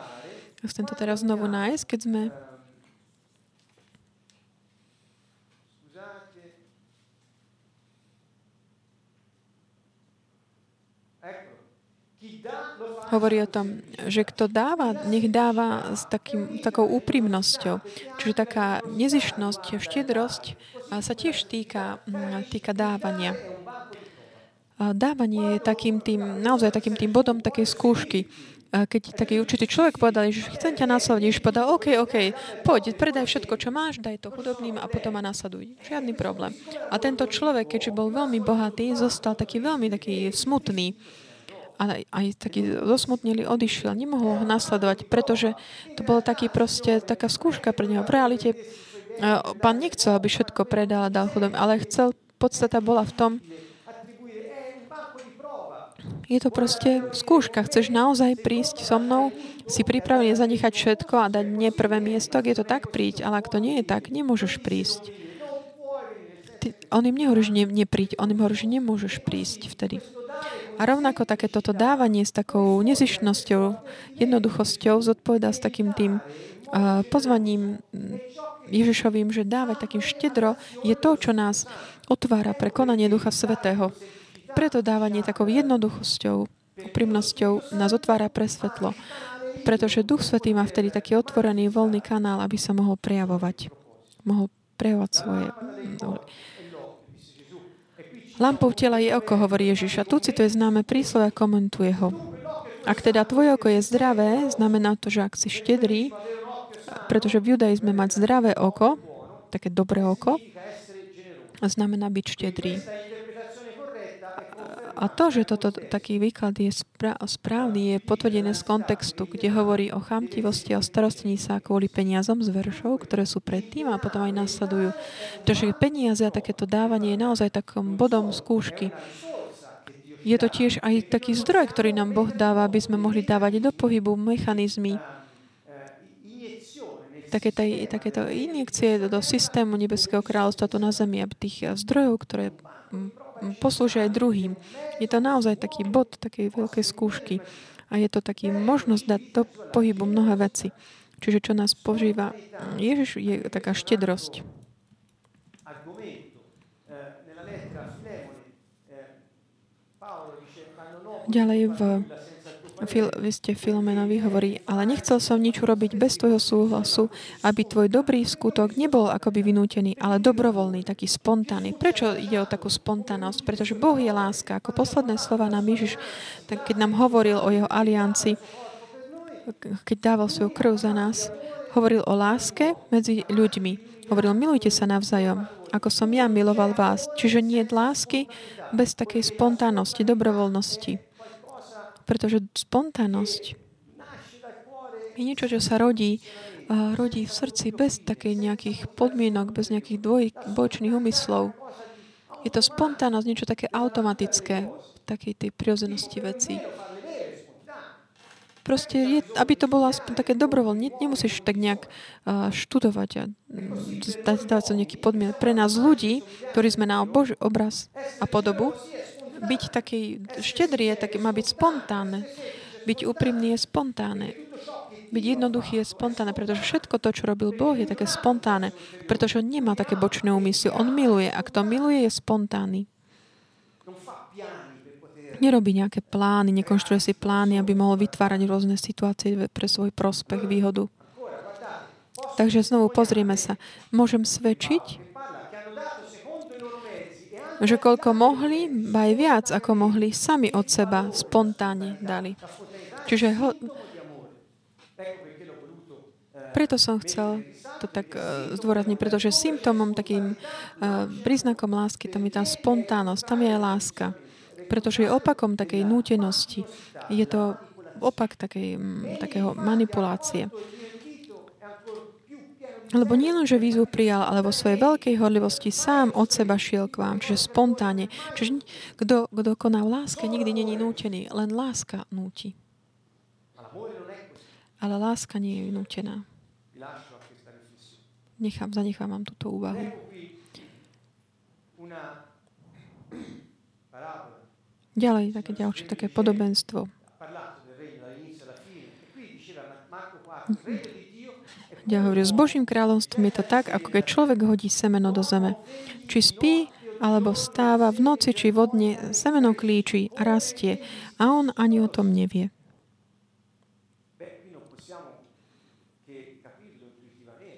Chcem to teraz znovu nájsť, keď sme hovorí o tom, že kto dáva, nech dáva s takým, takou úprimnosťou. Čiže taká nezištnosť, štedrosť sa tiež týka, týka dávania. Dávanie je takým tým, naozaj takým tým bodom takej skúšky. Keď taký určitý človek povedal, že chcem ťa nasledovať, Ježiš povedal, OK, OK, poď, predaj všetko, čo máš, daj to chudobným a potom ma nasleduj. Žiadny problém. A tento človek, keďže bol veľmi bohatý, zostal taký veľmi taký smutný. A aj taký zosmutnili, odišiel. Nemohol ho nasledovať, pretože to bola taký proste taká skúška pre neho. V realite pán nechcel, aby všetko predal a dal chudobným, ale chcel, podstata bola v tom, je to proste skúška. Chceš naozaj prísť so mnou, si pripravený zanechať všetko a dať mne prvé miesto, ak je to tak, príď, ale ak to nie je tak, nemôžeš prísť. Ty, on im nehovorí, že ne, nepríď, on im hovorí, že nemôžeš prísť vtedy. A rovnako také toto dávanie s takou nezištnosťou, jednoduchosťou zodpovedá s takým tým uh, pozvaním Ježišovým, že dávať takým štedro je to, čo nás otvára pre konanie Ducha Svätého. Preto dávanie takou jednoduchosťou, úprimnosťou nás otvára pre svetlo. Pretože Duch Svätý má vtedy taký otvorený, voľný kanál, aby sa mohol prejavovať. Mohol prejavovať svoje... Lampou tela je oko, hovorí Ježiš. A tu si to je známe príslove a komentuje ho. Ak teda tvoje oko je zdravé, znamená to, že ak si štedrý, pretože v judaizme mať zdravé oko, také dobré oko, znamená byť štedrý. A to, že toto, taký výklad je správny, je potvrdené z kontextu, kde hovorí o chamtivosti a o starostení sa kvôli peniazom z veršov, ktoré sú predtým a potom aj nasledujú. Takže peniaze a takéto dávanie je naozaj takým bodom skúšky. Je to tiež aj taký zdroj, ktorý nám Boh dáva, aby sme mohli dávať do pohybu mechanizmy, Také taj, takéto injekcie do systému Nebeského kráľovstva tu na zemi, aby tých zdrojov, ktoré poslúžia aj druhým. Je to naozaj taký bod takej veľkej skúšky a je to taký možnosť dať do pohybu mnohé veci. Čiže čo nás požíva Ježiš, je taká štedrosť. Ďalej v Fil, vy ste Filomenovi hovorí, ale nechcel som nič urobiť bez tvojho súhlasu, aby tvoj dobrý skutok nebol akoby vynútený, ale dobrovoľný, taký spontánny. Prečo ide o takú spontánnosť? Pretože Boh je láska. Ako posledné slova nám Ježiš, tak keď nám hovoril o jeho alianci, keď dával svoju krv za nás, hovoril o láske medzi ľuďmi. Hovoril, milujte sa navzájom, ako som ja miloval vás. Čiže nie je lásky bez takej spontánnosti, dobrovoľnosti. Pretože spontánnosť je niečo, čo sa rodí, rodí v srdci bez takých nejakých podmienok, bez nejakých dvoj, bočných úmyslov. Je to spontánnosť, niečo také automatické, takej tej prirodzenosti veci. Proste, je, aby to bolo aspoň také dobrovoľné, nemusíš tak nejak študovať a dávať sa nejaký podmienok. Pre nás ľudí, ktorí sme na Boží obraz a podobu, byť taký štedrý je, taký, má byť spontánne. Byť úprimný je spontánne. Byť jednoduchý je spontánne, pretože všetko to, čo robil Boh, je také spontánne. Pretože on nemá také bočné úmysly. On miluje. A kto miluje, je spontánny. Nerobí nejaké plány, nekonštruuje si plány, aby mohol vytvárať rôzne situácie pre svoj prospech, výhodu. Takže znovu pozrieme sa. Môžem svedčiť, že koľko mohli, aj viac, ako mohli, sami od seba spontánne dali. Čiže ho... preto som chcel to tak uh, zdôrazniť, pretože symptómom, takým uh, príznakom lásky, tam je tá spontánnosť, tam je aj láska. Pretože je opakom takej nútenosti. Je to opak takej, m, takého manipulácie. Lebo nielen, že výzvu prijal, ale vo svojej veľkej horlivosti sám od seba šiel k vám. Čiže spontánne. Čiže kto, kto koná v láske, nikdy není nútený. Len láska núti. Ale láska nie je nútená. Nechám, zanechám vám túto úvahu. Ďalej, také ďalšie, také podobenstvo. Ja hovorím, s Božím kráľovstvom je to tak, ako keď človek hodí semeno do zeme. Či spí, alebo stáva v noci, či vodne, semeno klíči a rastie. A on ani o tom nevie.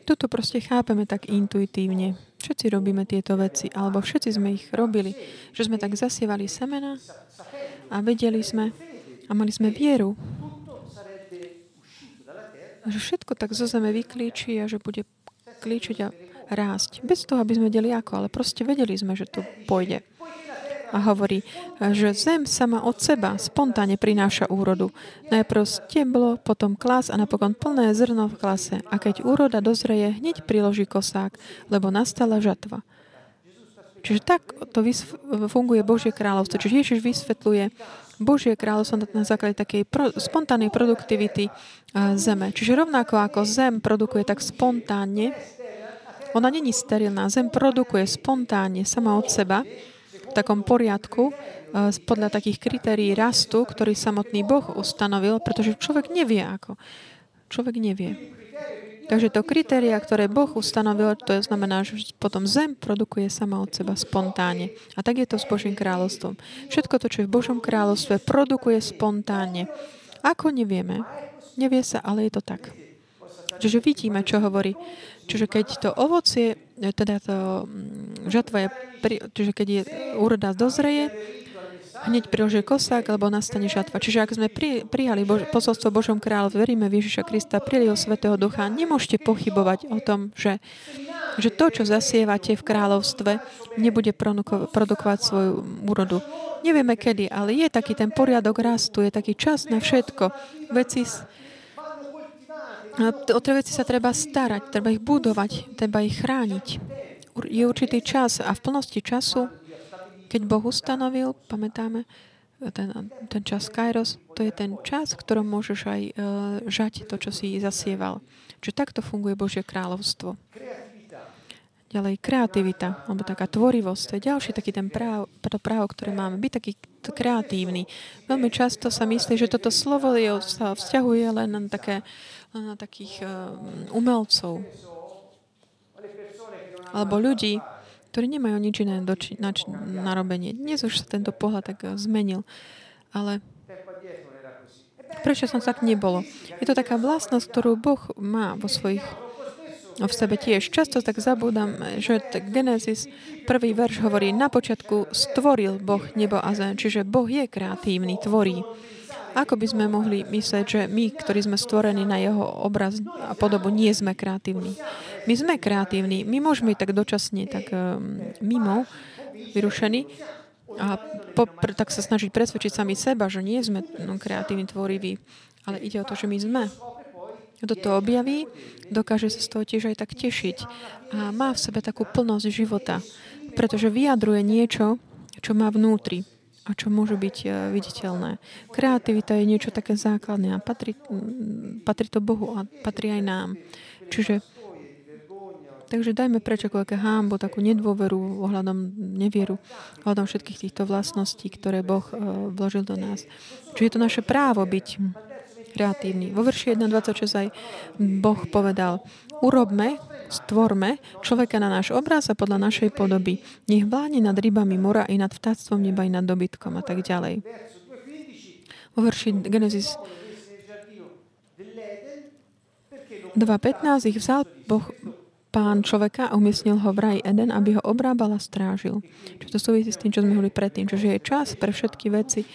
Toto proste chápeme tak intuitívne. Všetci robíme tieto veci, alebo všetci sme ich robili. Že sme tak zasievali semena a vedeli sme a mali sme vieru, že všetko tak zo zeme vyklíči a že bude klíčiť a rásť. Bez toho, aby sme vedeli ako, ale proste vedeli sme, že to pôjde. A hovorí, že zem sama od seba spontánne prináša úrodu. Najprv steblo, potom klas a napokon plné zrno v klase. A keď úroda dozreje, hneď priloží kosák, lebo nastala žatva. Čiže tak to funguje Božie kráľovstvo. Čiže Ježiš vysvetľuje Božie kráľovstvo na základe takej pro, spontánnej produktivity zeme. Čiže rovnako ako zem produkuje tak spontánne, ona není sterilná, zem produkuje spontánne sama od seba v takom poriadku podľa takých kritérií rastu, ktorý samotný Boh ustanovil, pretože človek nevie ako. Človek nevie. Takže to kritéria, ktoré Boh ustanovil, to je, znamená, že potom zem produkuje sama od seba spontánne. A tak je to s Božím kráľovstvom. Všetko to, čo je v Božom kráľovstve, produkuje spontánne. Ako nevieme? Nevie sa, ale je to tak. Čiže vidíme, čo hovorí. Čiže keď to ovocie, teda to žatva je, pri, čiže keď je úroda dozreje, hneď priloží kosák, alebo nastane žatva. Čiže ak sme pri, prijali Bož, posolstvo Božom kráľov, veríme v Ježiša Krista, prijali ho Svätého Ducha, nemôžete pochybovať o tom, že že to, čo zasievate v kráľovstve, nebude produkovať svoju úrodu. Nevieme kedy, ale je taký ten poriadok rastu, je taký čas na všetko. Veci, o tie veci sa treba starať, treba ich budovať, treba ich chrániť. Je určitý čas a v plnosti času, keď Boh ustanovil, pamätáme, Ten, ten čas Kairos, to je ten čas, v ktorom môžeš aj e, žať to, čo si zasieval. Čiže takto funguje Božie kráľovstvo. Ďalej kreativita, alebo taká tvorivosť. To je ďalší taký ten právo, to právo, ktoré máme. Byť taký kreatívny. Veľmi často sa myslí, že toto slovo je, sa vzťahuje len na, také, len na takých e, umelcov. Alebo ľudí, ktorí nemajú nič iné doči- na č- narobenie. Dnes už sa tento pohľad tak zmenil, ale prečo som tak nebolo? Je to taká vlastnosť, ktorú Boh má vo svojich, v sebe tiež. Často tak zabúdam, že Genesis prvý verš hovorí, na počiatku stvoril Boh nebo a zem, čiže Boh je kreatívny, tvorí. Ako by sme mohli myslieť, že my, ktorí sme stvorení na jeho obraz a podobu, nie sme kreatívni? My sme kreatívni, my môžeme tak dočasne tak um, mimo, vyrušení a po, tak sa snažiť presvedčiť sami seba, že nie sme kreatívni, tvoriví, ale ide o to, že my sme. Kto to objaví, dokáže sa z toho tiež aj tak tešiť a má v sebe takú plnosť života, pretože vyjadruje niečo, čo má vnútri a čo môže byť viditeľné. Kreativita je niečo také základné a patrí, patrí to Bohu a patrí aj nám. Čiže, takže dajme preč ako také hámbo, takú nedôveru ohľadom nevieru, ohľadom všetkých týchto vlastností, ktoré Boh vložil do nás. Čiže je to naše právo byť kreatívny. Vo verši jeden dvadsaťšesť aj Boh povedal, urobme, stvorme človeka na náš obraz a podľa našej podoby. Nech vládne nad rybami mora i nad vtáctvom neba i nad dobytkom a tak ďalej. Vo verši Genesis dva pätnásť ich vzal Boh Pán človeka a umiestnil ho v raj Eden, aby ho obrábal a strážil. Čo to súvisí s tým, čo sme hovorili predtým. Čože je čas pre všetky veci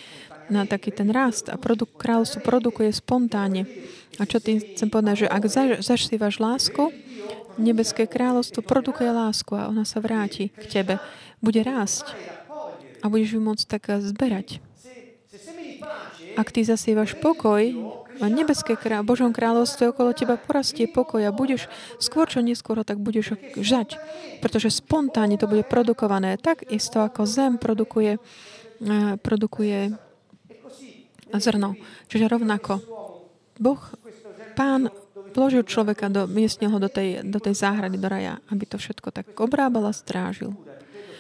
na taký ten rast a produk- kráľstvo produkuje spontánne. A čo tým chcem povedať, že ak zaž- zažívaš lásku, Nebeské kráľovstvo produkuje lásku a ona sa vráti k tebe. Bude rásť a budeš ju môcť tak zberať. Ak ty zasievaš pokoj, Nebeské krá- Božom kráľovstvo okolo teba porastie pokoj a budeš skôr čo neskôr, tak budeš žať. Pretože spontánne to bude produkované. Tak isto ako zem produkuje, eh, produkuje zrno. Čiže rovnako. Boh, Pán vložil človeka, do, miestnil ho do tej, do tej záhrady, do raja, aby to všetko tak obrábal a strážil.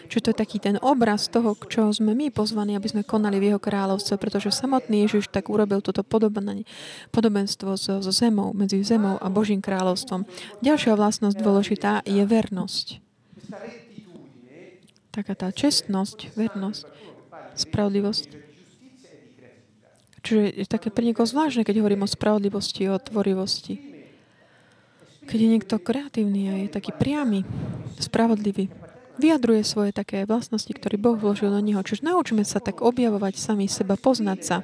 Čiže to je taký ten obraz toho, čo sme my pozvaní, aby sme konali v jeho kráľovstve, pretože samotný Ježiš tak urobil toto podobenstvo so, so zemou, medzi zemou a Božím kráľovstvom. Ďalšia vlastnosť dôležitá je vernosť. Taká tá čestnosť, vernosť, spravodlivosť. Čiže je také pre niekoho zvláštne, keď hovorím o spravodlivosti, o tvorivosti. Keď je niekto kreatívny a je taký priamy, spravodlivý, vyjadruje svoje také vlastnosti, ktoré Boh vložil do neho. Čiže naučíme sa tak objavovať sami seba, poznať sa,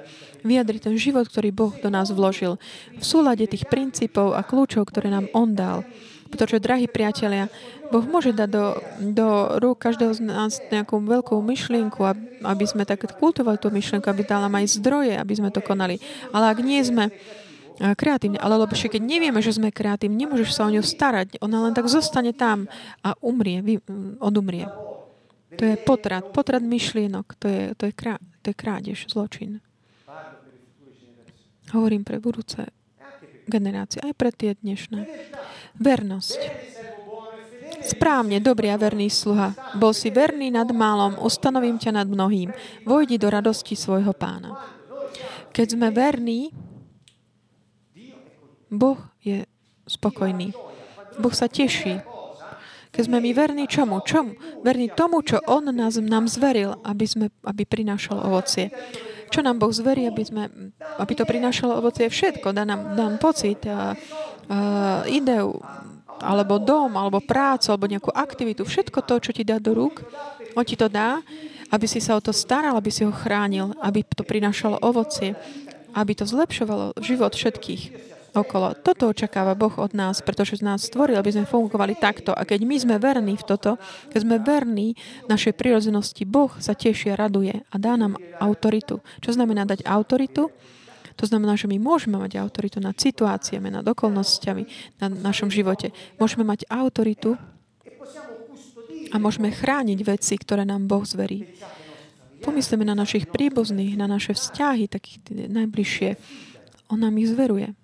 vyjadriť ten život, ktorý Boh do nás vložil v súlade tých princípov a kľúčov, ktoré nám on dal. Pretože, drahí priatelia, Boh môže dať do, do rúk každého z nás nejakú veľkú myšlienku, aby sme tak kultovali tú myšlienku, aby dala nám aj zdroje, aby sme to konali. Ale ak nie sme kreatívni, ale lepšie, keď nevieme, že sme kreatívni, nemôžeš sa o ňu starať. Ona len tak zostane tam a umrie, odumrie. To je potrat, potrat myšlienok. To je, to je, krá, to je krádež, zločin. Hovorím pre budúce generácie, aj pre tie dnešné. Vernosť. Správne, dobrý a verný sluha. Bol si verný nad málom, ustanovím ťa nad mnohým. Vojdi do radosti svojho pána. Keď sme verní, Boh je spokojný. Boh sa teší. Keď sme my verní čomu? Čomu? Verní tomu, čo On nás, nám zveril, aby, sme, aby prinášal ovocie. Čo nám Boh zverí, aby, sme, aby to prinášalo ovocie? Všetko. Dá nám, dá nám pocit a, a ideu, alebo dom, alebo prácu, alebo nejakú aktivitu. Všetko to, čo ti dá do rúk, on ti to dá, aby si sa o to staral, aby si ho chránil, aby to prinášalo ovocie, aby to zlepšovalo život všetkých. okolo. Toto očakáva Boh od nás, pretože z nás stvoril, aby sme fungovali takto. A keď my sme verní v toto, keď sme verní našej prirodzenosti, Boh sa teší a raduje a dá nám autoritu. Čo znamená dať autoritu? To znamená, že my môžeme mať autoritu nad situáciami, nad okolnostiami, na našom živote. Môžeme mať autoritu a môžeme chrániť veci, ktoré nám Boh zverí. Pomyslíme na našich príbuzných, na naše vzťahy, takých najbližšie. On nám ich zveruje.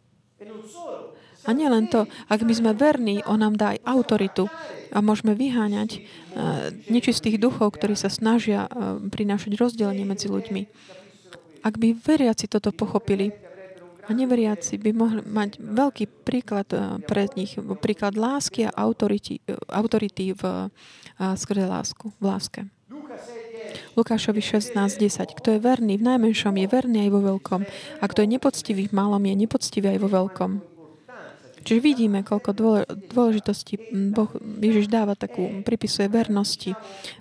A nielen to, ak my sme verní, on nám dá aj autoritu a môžeme vyháňať nečistých duchov, ktorí sa snažia prinášať rozdelenie medzi ľuďmi. Ak by veriaci toto pochopili a neveriaci by mohli mať veľký príklad pre nich, príklad lásky a autority, autority v, skrze lásku, v láske. Lukášovi šestnásť desať. Kto je verný v najmenšom, je verný aj vo veľkom. A kto je nepoctivý v malom, je nepoctivý aj vo veľkom. Čiže vidíme, koľko dôležitosti Boh Ježiš dáva, takú pripisuje vernosti.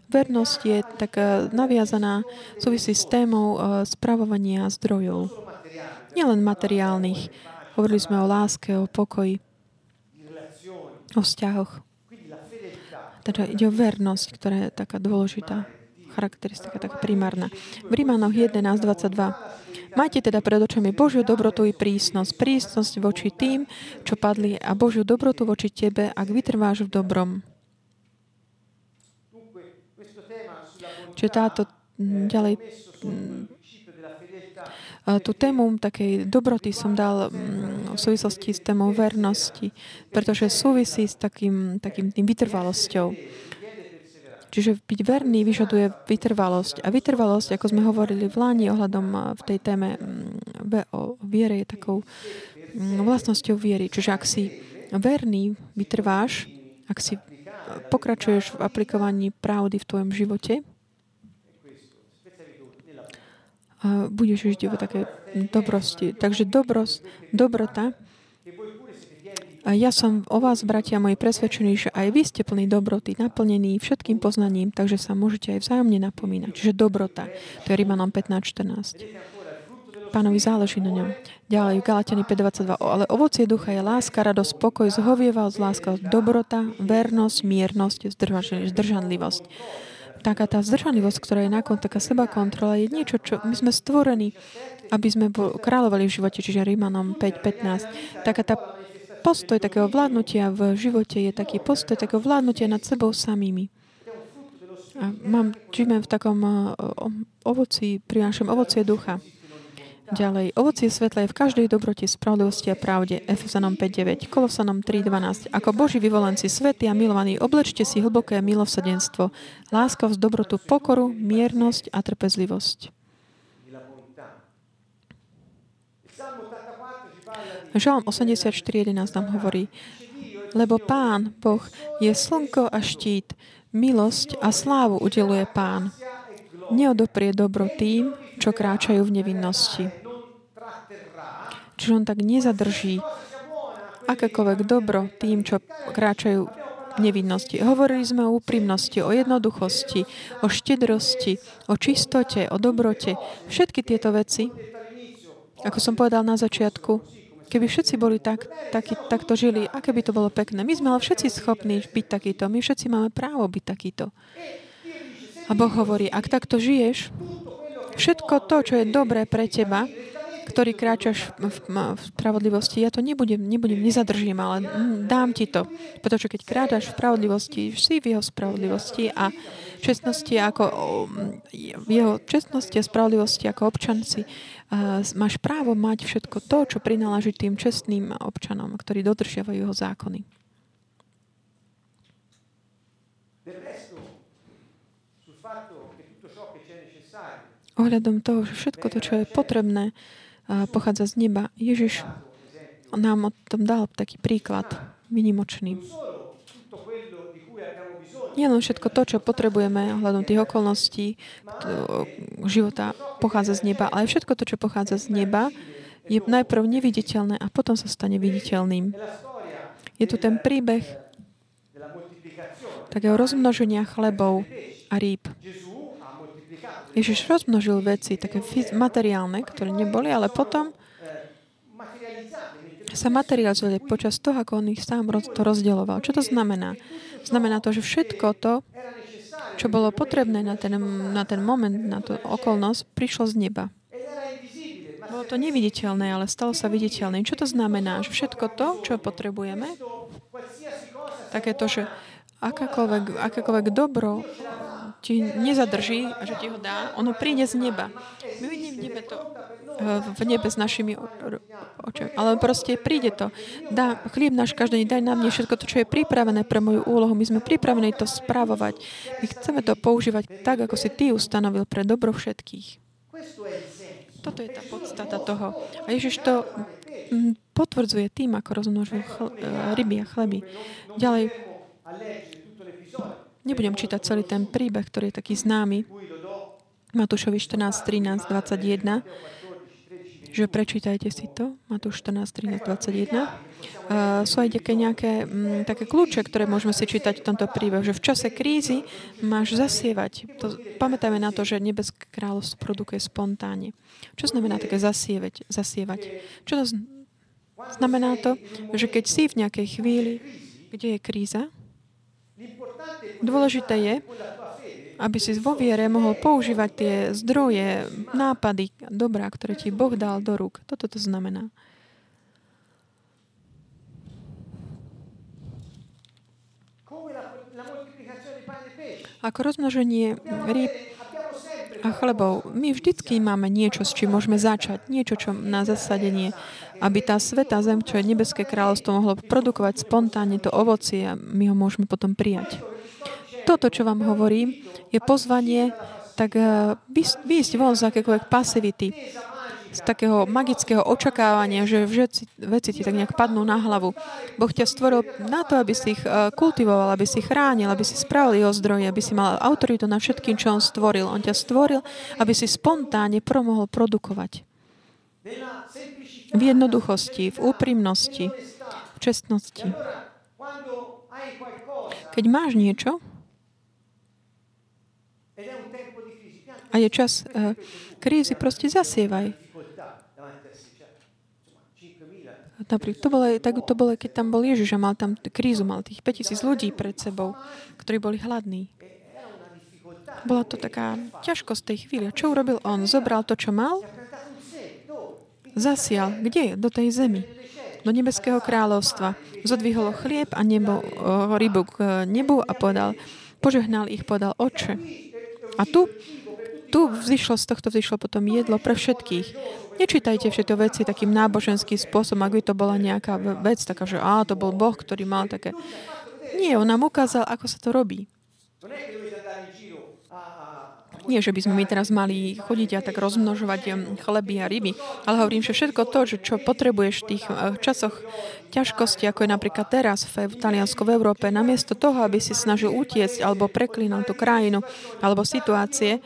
Vernosť je tak naviazaná, súvisí s témou spravovania zdrojov. Nielen materiálnych. Hovorili sme o láske, o pokoji, o vzťahoch. Teda ide o vernosť, ktorá je taká dôležitá charakteristika, taká primárna. V Rímanoch jedenásť dvadsaťdva. Majte teda pred očami Božiu dobrotu i prísnosť. Prísnosť voči tým, čo padli, a Božiu dobrotu voči tebe, ak vytrváš v dobrom. Čiže táto ďalej tú tému takej dobroty som dal v súvislosti s témou vernosti, pretože súvisí s takým, takým tým vytrvalosťou. Čiže byť verný vyžaduje vytrvalosť. A vytrvalosť, ako sme hovorili v Lani ohľadom v tej téme o viere, je takou vlastnosťou viery. Čiže ak si verný, vytrváš, ak si pokračuješ v aplikovaní pravdy v tvojom živote, budeš vždy vo takej dobrosti. Takže dobros, dobrota. A ja som o vás, bratia moji, presvedčený, že aj vy ste plní dobroty, naplnení všetkým poznaním, takže sa môžete aj vzájomne napomínať. Čiže dobrota. To je Rímanom pätnásť štrnásť. Pánovi záleží na ňom. Ďalej v Galatiani päť dvadsaťdva. Ale ovocie ducha je láska, radosť, pokoj, zhovievavosť, láska, dobrota, vernosť, miernosť, zdržanlivosť. Taká tá zdržanlivosť, ktorá je nakon, taká sebakontrola, je niečo, čo my sme stvorení, aby sme kráľovali v živote, čiže Rímanom päť pätnásť. Taká tá postoj takého vládnutia v živote je taký postoj takého vládnutia nad sebou samými. A mám, žijeme v takom ovoci, pri našom ovocie ducha. Ďalej, ovocie svetla je v každej dobrote, spravodlivosti a pravde. Efezanom päť deväť, Kolosanom tri dvanásť. Ako Boží vyvolenci, svätí a milovaní, oblečte si hlboké milosrdenstvo, láskavosť, dobrotu, pokoru, miernosť a trpezlivosť. Žalm osemdesiatštyri jedenásť nám hovorí: Lebo Pán, Boh, je slnko a štít, milosť a slávu udeluje Pán. Neodoprie dobro tým, čo kráčajú v nevinnosti. Čiže on tak nezadrží akékoľvek dobro tým, čo kráčajú v nevinnosti. Hovorili sme o úprimnosti, o jednoduchosti, o štedrosti, o čistote, o dobrote. Všetky tieto veci, ako som povedal na začiatku, keby všetci boli tak, taký, takto žili, aké by to bolo pekné. My sme ale všetci schopní byť takýto. My všetci máme právo byť takýto. A Boh hovorí, ak takto žiješ, všetko to, čo je dobré pre teba, ktorý kráčaš v, v spravodlivosti, ja to nebudem, nebudem, nezadržím, ale dám ti to. Pretože keď kráčaš v spravodlivosti, si v jeho spravodlivosti a čestnosti ako v jeho čestnosti a spravodlivosti ako občan si uh, máš právo mať všetko to, čo prináleží tým čestným občanom, ktorí dodržiavajú jeho zákony. Ohľadom toho, že všetko to, čo je potrebné, uh, pochádza z neba. Ježiš nám o tom dal taký príklad výnimočný. Nielen všetko to, čo potrebujeme ohľadom tých okolností života, pochádza z neba, ale všetko to, čo pochádza z neba, je najprv neviditeľné a potom sa stane viditeľným. Je tu ten príbeh takého rozmnoženia chlebov a rýb. Ježiš rozmnožil veci, také materiálne, ktoré neboli, ale potom sa materializuje počas toho, ako on ich sám to rozdeľoval. Čo to znamená? Znamená to, že všetko to, čo bolo potrebné na ten, na ten moment, na tú okolnosť, prišlo z neba. Bolo to neviditeľné, ale stalo sa viditeľným. Čo to znamená? Že všetko to, čo potrebujeme, takéto, že akákoľvek, akákoľvek dobro ti nezadrží a že ti ho dá, ono príde z neba. My vidíme to v nebe s našimi očami. Ale proste príde to. Dá chlieb náš každý deň, daj nám nie všetko to, čo je pripravené pre moju úlohu. My sme pripravení to správovať. My chceme to používať tak, ako si ty ustanovil pre dobro všetkých. Toto je tá podstata toho. A Ježiš to potvrdzuje tým, ako rozmnožil chl- ryby a chleby. Ďalej, nebudem čítať celý ten príbeh, ktorý je taký známy. Matúšovi štrnásť, trinásť, dvadsaťjeden. Že prečítajte si to. Matúš štrnásť, trinásť, dvadsaťjeden. Uh, sú aj nejaké m, také kľúče, ktoré môžeme si čítať v tomto príbehu. Že v čase krízy máš zasievať. To, pamätajme na to, že nebeské kráľovstvo produkuje spontáne. Čo znamená také zasievať? zasievať? Čo to z... znamená to, že keď si v nejakej chvíli, kde je kríza, dôležité je, aby si vo viere mohol používať tie zdroje, nápady, dobrá, ktoré ti Boh dal do rúk. Toto to znamená. Ako rozmnoženie rýb a chlebov. My vždycky máme niečo, s čím môžeme začať. Niečo, čo na zasadenie, aby tá svätá zem, čo je nebeské kráľovstvo, mohlo produkovať spontánne to ovocie a my ho môžeme potom prijať. Toto, čo vám hovorím, je pozvanie tak výjsť von z akékoľvek pasivity, z takého magického očakávania, že veci, veci ti tak nejak padnú na hlavu. Boh ťa stvoril na to, aby si ich kultivoval, aby si chránil, aby si spravil jeho zdroje, aby si mal autoritu na všetkým, čo on stvoril. On ťa stvoril, aby si spontánne promohol produkovať. V jednoduchosti, v úprimnosti, v čestnosti. Keď máš niečo, a je čas uh, krízy, proste zasievaj. Napríklad, to bolo, tak to bolo, keď tam bol Ježiš a mal tam krízu, mal tých päťtisíc ľudí pred sebou, ktorí boli hladní. Bola to taká ťažkosť tej chvíli. A čo urobil on? Zobral to, čo mal, zasial. Kde? Do tej zemi. Do nebeského kráľovstva. Zodvihol chlieb a nebo, uh, rybu k nebu a podal, požehnal ich, podal Otče. A tu, tu vzýšlo, z tohto vzýšlo potom jedlo pre všetkých. Nečítajte všetko veci takým náboženským spôsobom, ak by to bola nejaká vec, taká, že á, to bol Boh, ktorý mal také... Nie, on nám ukázal, ako sa to robí. Nie, že by sme my teraz mali chodiť a tak rozmnožovať chleby a ryby, ale hovorím, že všetko to, čo potrebuješ v tých časoch ťažkosti, ako je napríklad teraz v Taliansku, v Európe, namiesto toho, aby si snažil utiecť alebo preklínal tú krajinu alebo situácie,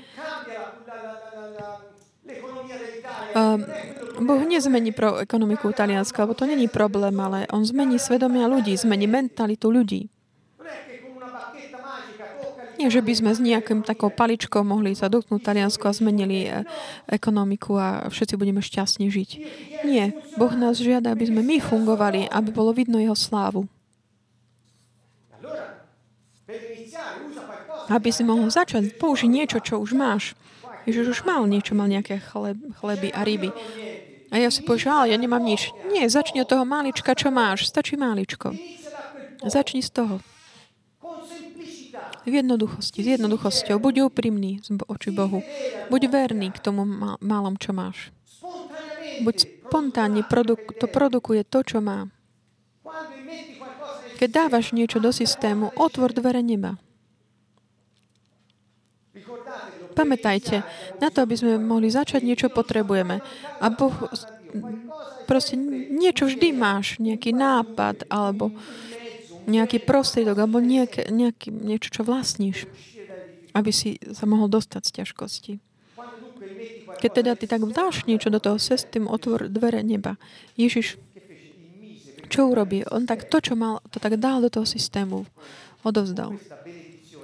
Boh nezmení pro ekonomiku Talianska, lebo to není problém, ale on zmení svedomia ľudí, zmení mentalitu ľudí. Nie, že by sme s nejakým takou paličkou mohli sa dotknúť Taliansku a zmenili ekonomiku a všetci budeme šťastne žiť. Nie, Boh nás žiada, aby sme my fungovali, aby bolo vidno jeho slávu. Aby si mohol začať, použiť niečo, čo už máš. Ježiš už mal niečo, mal nejaké chleb, chleby a ryby. A ja si povedal, ja nemám nič. Nie, začni od toho malička, čo máš. Stačí maličko. Začni z toho. V jednoduchosti, s jednoduchosťou. Buď úprimný voči Bohu. Buď verný k tomu málom, čo máš. Buď spontánne produk- to produkuje to, čo má. Keď dávaš niečo do systému, otvor dvere neba. Pamätajte, na to, aby sme mohli začať, niečo potrebujeme. A Boh, proste niečo vždy máš, nejaký nápad, alebo nejaký prostriedok alebo nejaké, nejaký, niečo, čo vlastníš, aby si sa mohol dostať z ťažkosti. Keď teda ty tak dáš niečo do toho systému, otvor dvere neba. Ježiš, čo urobí? On tak to, čo mal, to tak dal do toho systému. Odovzdal.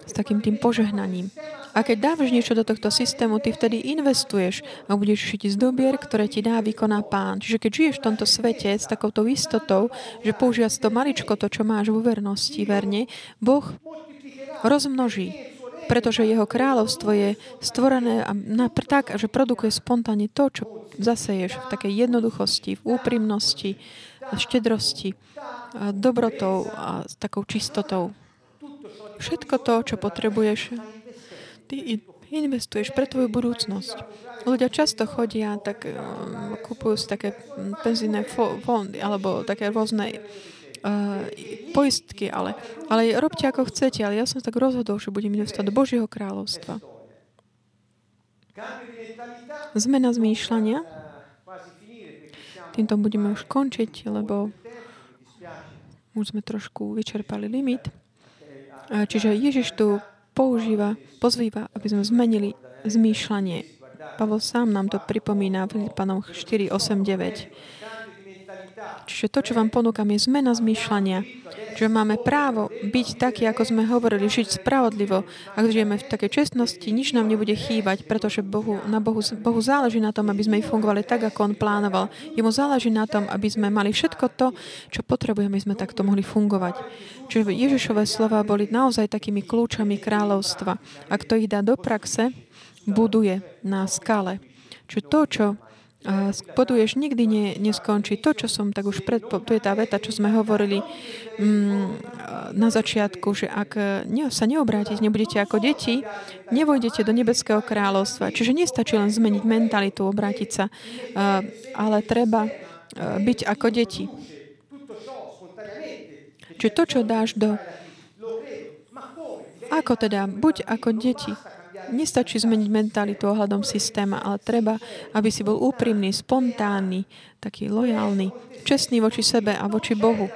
s takým tým požehnaním. A keď dávaš niečo do tohto systému, ty vtedy investuješ a budeš šiť z dobier, ktoré ti dá vykoná Pán. Čiže keď žiješ v tomto svete s takouto istotou, že používaš to maličko, to, čo máš vo vernosti, verne, Boh rozmnoží. Pretože jeho kráľovstvo je stvorené tak, že produkuje spontánne to, čo zaseješ v takej jednoduchosti, v úprimnosti, v štedrosti, dobrotou a takou čistotou. Všetko to, čo potrebuješ, ty investuješ pre tvoju budúcnosť. Ľudia často chodia, tak kupujú si také penzíne fondy alebo také rôzne Uh, poistky, ale, ale robte ako chcete, ale ja som tak rozhodol, že budem investovať do Božieho kráľovstva. Zmena zmýšľania. Týmto budeme už končiť, lebo už sme trošku vyčerpali limit. Čiže Ježiš tu používa, pozýva, aby sme zmenili zmýšľanie. Pavol sám nám to pripomína v Filipanom štyri, osem, deväť. Čiže to, čo vám ponúkam, je zmena zmýšľania. Čiže máme právo byť takí, ako sme hovorili, žiť spravodlivo. Ak žijeme v takej čestnosti, nič nám nebude chýbať, pretože Bohu, na Bohu, Bohu záleží na tom, aby sme fungovali tak, ako On plánoval. Jemu záleží na tom, aby sme mali všetko to, čo potrebujeme, aby sme takto mohli fungovať. Čiže Ježišové slova boli naozaj takými kľúčami kráľovstva. A kto ich dá do praxe, buduje na skale. Čiže to, čo A buduješ, nikdy ne, neskončí. To, čo som tak už predpo... Tu je tá veta, čo sme hovorili mm, na začiatku, že ak ne, sa neobrátite, nebudete ako deti, nevojdete do nebeského kráľovstva. Čiže nestačí len zmeniť mentalitu, obrátiť sa, a, ale treba byť ako deti. Čiže to, čo dáš do... Ako teda? Buď ako deti. Nestačí zmeniť mentalitu ohľadom systéma, ale treba, aby si bol úprimný, spontánny, taký lojálny, čestný voči sebe a voči Bohu.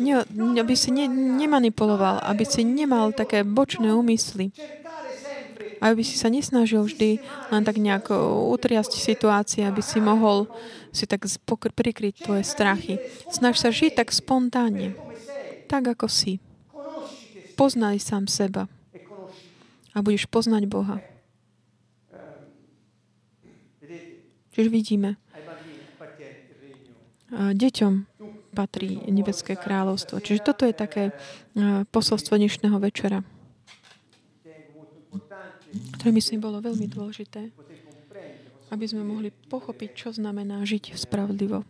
Ne, aby si ne, nemanipuloval, aby si nemal také bočné úmysly. Aby si sa nesnažil vždy len tak nejako utriasť situácie, aby si mohol si tak pokr- prikryť tvoje strachy. Snaž sa žiť tak spontánne, tak ako si. Poznaj sám seba. A budeš poznať Boha. Čiže vidíme. Deťom patrí nebeské kráľovstvo. Čiže toto je také posolstvo dnešného večera, ktoré myslím bolo veľmi dôležité, aby sme mohli pochopiť, čo znamená žiť spravodlivo.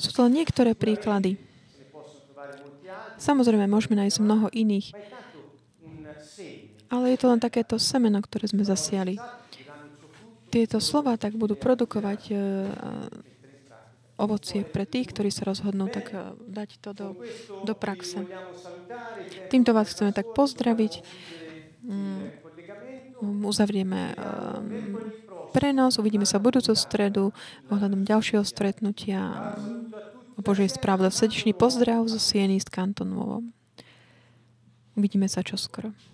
Sú to len niektoré príklady. Samozrejme, môžeme nájsť mnoho iných. Ale je to len takéto semeno, ktoré sme zasiali. Tieto slova tak budú produkovať ovocie pre tých, ktorí sa rozhodnú tak dať to do, do praxe. Týmto vás chceme tak pozdraviť. Uzavrieme prenos. Uvidíme sa v budúcu stredu ohľadom ďalšieho stretnutia o Božej správde. Srdečný pozdrav zo Sieny z Kantónovom. Uvidíme sa čoskoro.